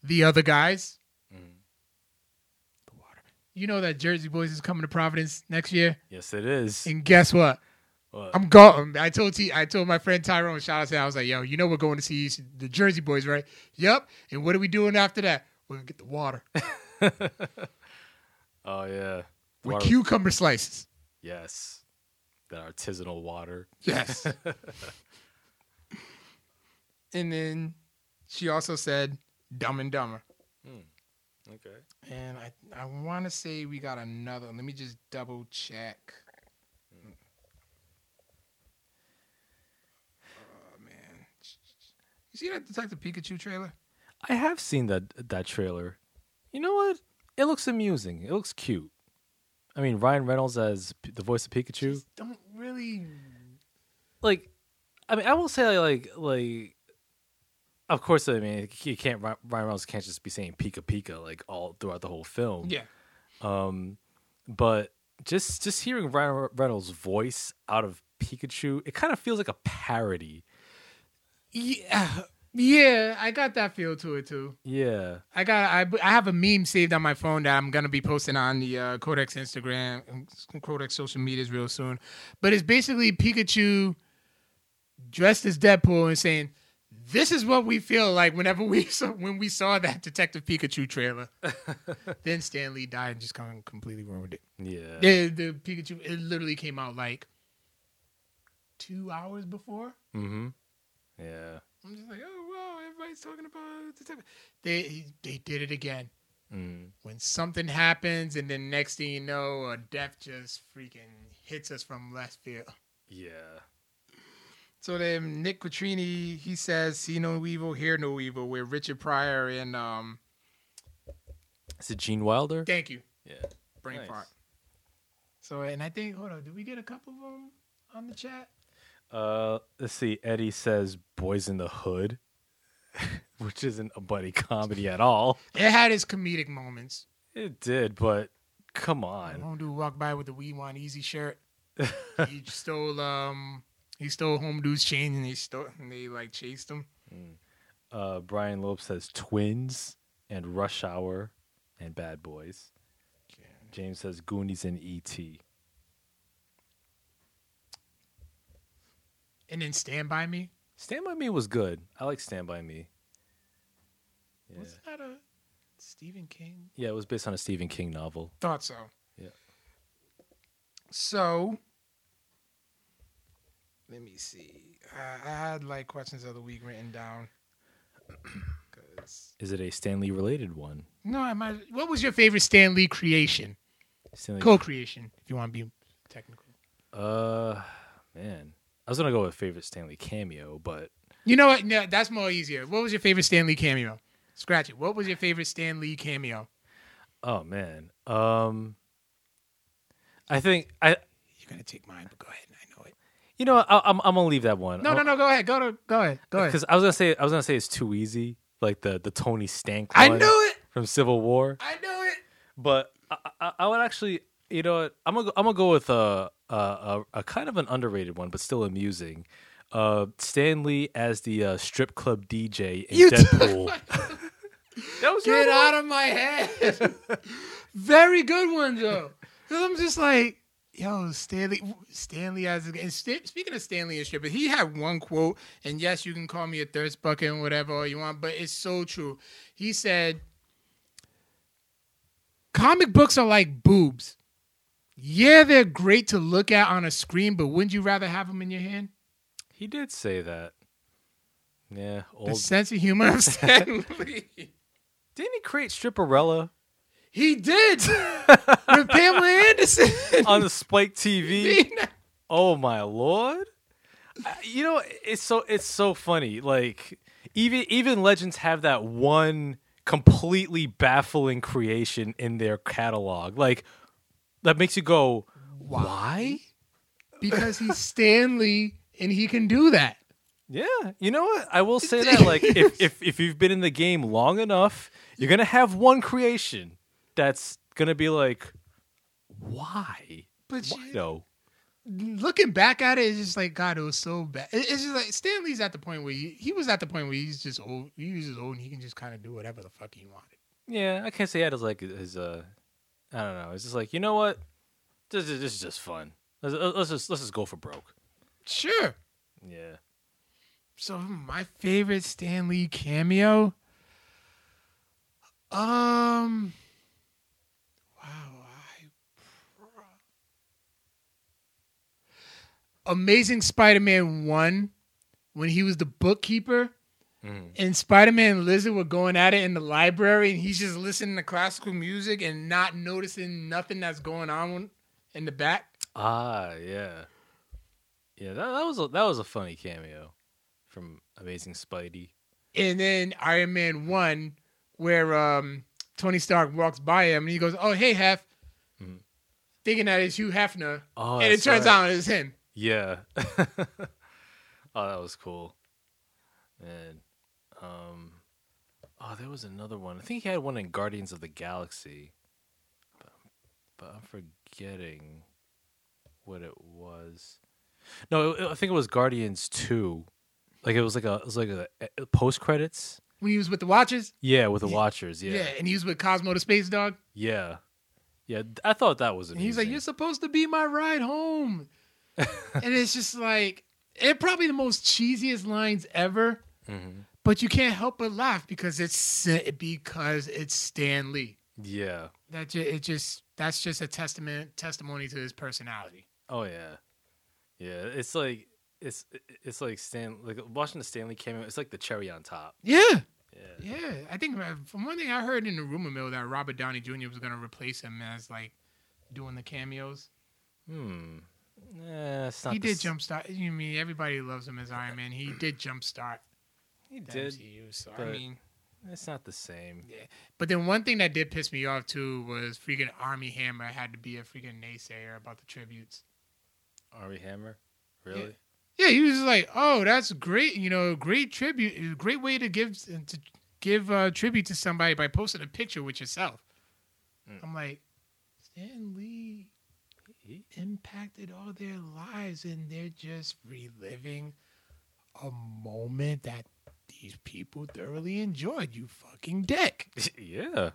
The other guys. The water. You know that Jersey Boys is coming to Providence next year? Yes, it is. And guess what? I'm going. I told my friend Tyrone, shout out to him. I was like, yo, you know we're going to see the Jersey Boys, right? Yep. And what are we doing after that? We're going to get the water. Oh, yeah. With water. Cucumber slices. Yes. That artisanal water. Yes. And then she also said Dumb and Dumber. Okay. And I want to say we got another. Let me just double check. Oh, man. You see that Detective Pikachu trailer? I have seen that trailer. You know what? It looks amusing. It looks cute. I mean, Ryan Reynolds as the voice of Pikachu. Just don't really like. I mean, I will say like. Of course, I mean, you can't. Ryan Reynolds can't just be saying Pika Pika like all throughout the whole film. Yeah. But just hearing Ryan Reynolds' voice out of Pikachu, it kind of feels like a parody. Yeah, I got that feel to it too. Yeah, I have a meme saved on my phone that I'm gonna be posting on the Codex Instagram, Codex social medias real soon. But it's basically Pikachu dressed as Deadpool and saying, "This is what we feel like whenever we saw that Detective Pikachu trailer." Then Stan Lee died and just kind of completely ruined it. Yeah, the Pikachu, it literally came out like 2 hours before. Mm-hmm. Yeah. I'm just like, oh, wow, everybody's talking about Detective. They did it again. Mm. When something happens, and then next thing you know, a death just freaking hits us from left field. Yeah. So then Nick Quattrini, he says, see no evil, hear no evil, with Richard Pryor and... Is it Gene Wilder? Thank you. Yeah. Brain nice. Fart. So, and I think, hold on, did we get a couple of them on the chat? Let's see. Eddie says Boys in the Hood, which isn't a buddy comedy at all. It had its comedic moments. It did, but come on. Don't do walk by with the We Want Easy shirt. He stole Home Dude's chain and they chased him. Mm. Brian Loeb says Twins and Rush Hour and Bad Boys. Yeah. James says Goonies and E.T. And then Stand By Me? Stand By Me was good. I like Stand By Me. Yeah. Was that a Stephen King? Yeah, it was based on a Stephen King novel. Thought so. Yeah. So, let me see. I had like questions of the week written down. Is it a Stan Lee related one? No, I might. What was your favorite Stan Lee creation? Co-creation, if you want to be technical. Man. I was gonna go with favorite Stan Lee cameo, but you know what? No, that's more easier. What was your favorite Stan Lee cameo? Scratch it. What was your favorite Stan Lee cameo? Oh man, I think you're gonna take mine, but go ahead. I know it. You know, I'm gonna leave that one. No. Go ahead. Go ahead. Because I was gonna say it's too easy, like the Tony Stank one. I knew it from Civil War. I knew it. But I would actually, you know what? I'm gonna go with a kind of an underrated one, but still amusing. Stan Lee as the strip club DJ in Deadpool. That was get out of my head. Very good one, Joe. Because I'm just like, yo, Stan Lee as a, and speaking of Stan Lee and stripper, he had one quote, and yes, you can call me a thirst bucket and whatever you want, but it's so true. He said, "Comic books are like boobs. Yeah, they're great to look at on a screen, but wouldn't you rather have them in your hand?" He did say that. Yeah. The sense of humor of Stan Lee. Didn't he create Stripperella? He did! With Pamela Anderson! On the Spike TV. Oh, my Lord. You know, it's so funny. Like, even legends have that one completely baffling creation in their catalog. Like, that makes you go, why? Because he's Stan Lee and he can do that. Yeah. You know what? I will say that, like, if you've been in the game long enough, you're going to have one creation that's going to be like, why? But why though? Looking back at it, it's just like, God, it was so bad. It's just like Stan Lee's at the point where he was at the point where he's just old. He was just old and he can just kind of do whatever the fuck he wanted. Yeah. I can't say that as like his, I don't know. It's just like, you know what? This is just fun. Let's just go for broke. Sure. Yeah. So my favorite Stan Lee cameo. Wow. Amazing Spider-Man 1, when he was the bookkeeper. Mm. And Spider-Man and Lizard were going at it in the library, and he's just listening to classical music and not noticing nothing that's going on in the back. Ah, yeah, yeah. That was a funny cameo from Amazing Spidey. And then Iron Man 1, where Tony Stark walks by him and he goes, "Oh, hey, Hef." Mm-hmm. Thinking that it's Hugh Hefner. Oh, and it turns out it's him. Yeah. Oh, that was cool. And there was another one. I think he had one in Guardians of the Galaxy. But I'm forgetting what it was. No, I think it was Guardians 2. Like it was like a post credits. When he was with the Watchers? Yeah, with the Watchers, yeah. Yeah, and he was with Cosmo the Space Dog? Yeah. Yeah, I thought that was amazing. And he's like, "You're supposed to be my ride home." And it's just like, it's probably the most cheesiest lines ever, mm-hmm. but you can't help but laugh because it's Stan Lee. Yeah. That's just a testimony to his personality. Oh yeah. Yeah, it's like watching the Stan Lee cameo, it's like the cherry on top. Yeah. I think from one thing I heard in the rumor mill that Robert Downey Jr. was going to replace him as like doing the cameos. He did jumpstart. You mean everybody loves him as Iron Man. He did jumpstart. He did. MCU, so I mean, it's not the same. Yeah. But then one thing that did piss me off too was freaking Armie Hammer had to be a freaking naysayer about the tributes. Armie Hammer, really? Yeah. Yeah, he was like, "Oh, that's great. You know, great tribute. Great way to give tribute to somebody by posting a picture with yourself." Mm. I'm like, Stan Lee impacted all their lives, and they're just reliving a moment that these people thoroughly enjoyed. You fucking dick. Yeah.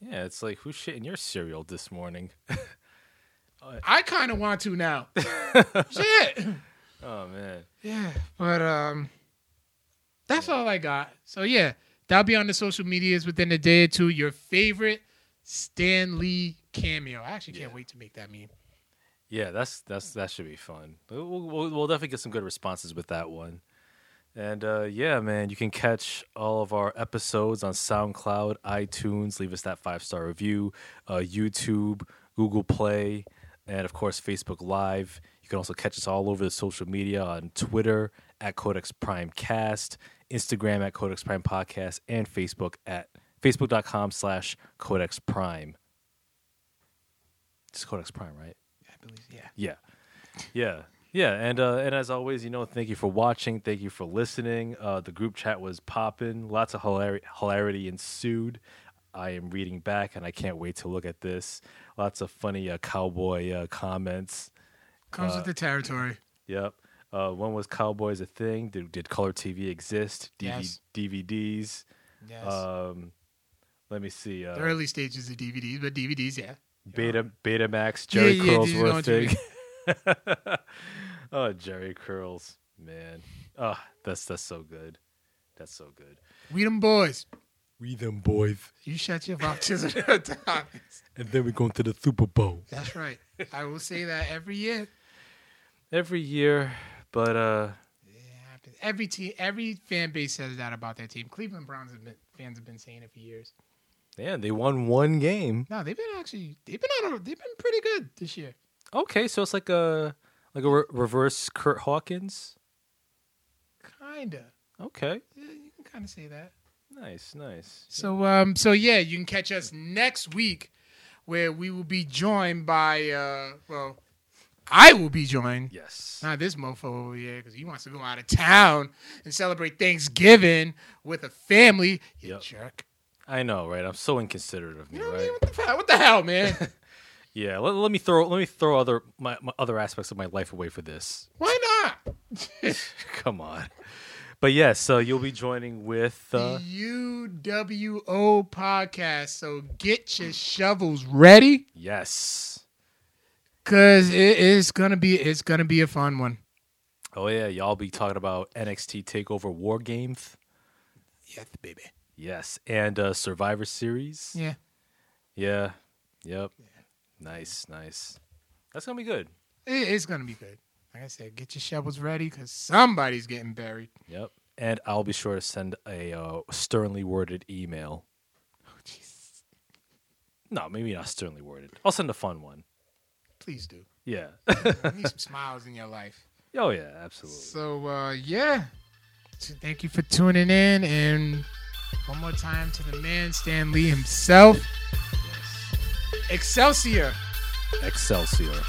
It's like, who's shitting your cereal this morning? I kind of want to now. Shit. Oh, man. Yeah, but that's all I got. So, yeah, that'll be on the social medias within a day or two. Your favorite Stan Lee cameo. I actually can't wait to make that meme. Yeah, that should be fun. We'll definitely get some good responses with that one. And, man, you can catch all of our episodes on SoundCloud, iTunes. Leave us that 5-star review, YouTube, Google Play, and, of course, Facebook Live. You can also catch us all over the social media on Twitter at Codex Prime Cast, Instagram at Codex Prime Podcast, and Facebook at facebook.com/Codex Prime. It's Codex Prime, right? I believe so. Yeah. And as always, thank you for watching. Thank you for listening. The group chat was popping. Lots of hilarity ensued. I am reading back, and I can't wait to look at this. Lots of funny cowboy comments. Comes with the territory. Yep. One was Cowboys a thing? Did color TV exist? Yes. DVDs? Yes. Let me see. The early stages of DVDs, but DVDs, yeah. Betamax, Jerry Curlsworth thing. Oh, Jerry Curls, man. Oh, that's so good. That's so good. We them boys. You shut your boxes at the time. And then we go into the Super Bowl. That's right. I will say that every year. Every year, but it happens. Every fan base says that about their team. Cleveland Browns fans have been saying it for years. Yeah, they won one game. No, they've been pretty good this year. Okay, so it's like a reverse Kurt Hawkins. Kinda. Okay. Yeah, you can kind of say that. Nice. So, you can catch us next week, where we will be joined by, I will be joined. Yes. Not this mofo over here, because he wants to go out of town and celebrate Thanksgiving with a family. You jerk. I know, right? I'm so inconsiderate of me, right? I mean? What the hell, man? Yeah. Let me throw my other aspects of my life away for this. Why not? Come on. But yes, so you'll be joining with UWO podcast. So get your shovels ready. Yes, because it's gonna be a fun one. Oh yeah, y'all be talking about NXT TakeOver War Games. Yes, baby. Yes, and Survivor Series. Yeah. Yep. Yeah. Nice. That's gonna be good. It's gonna be good. Like I said, get your shovels ready because somebody's getting buried. Yep. And I'll be sure to send a sternly worded email. Oh, jeez. No, maybe not sternly worded. I'll send a fun one. Please do. Yeah. You need some smiles in your life. Oh, yeah, absolutely. So, Thank you for tuning in. And one more time to the man, Stan Lee himself. Excelsior. Excelsior.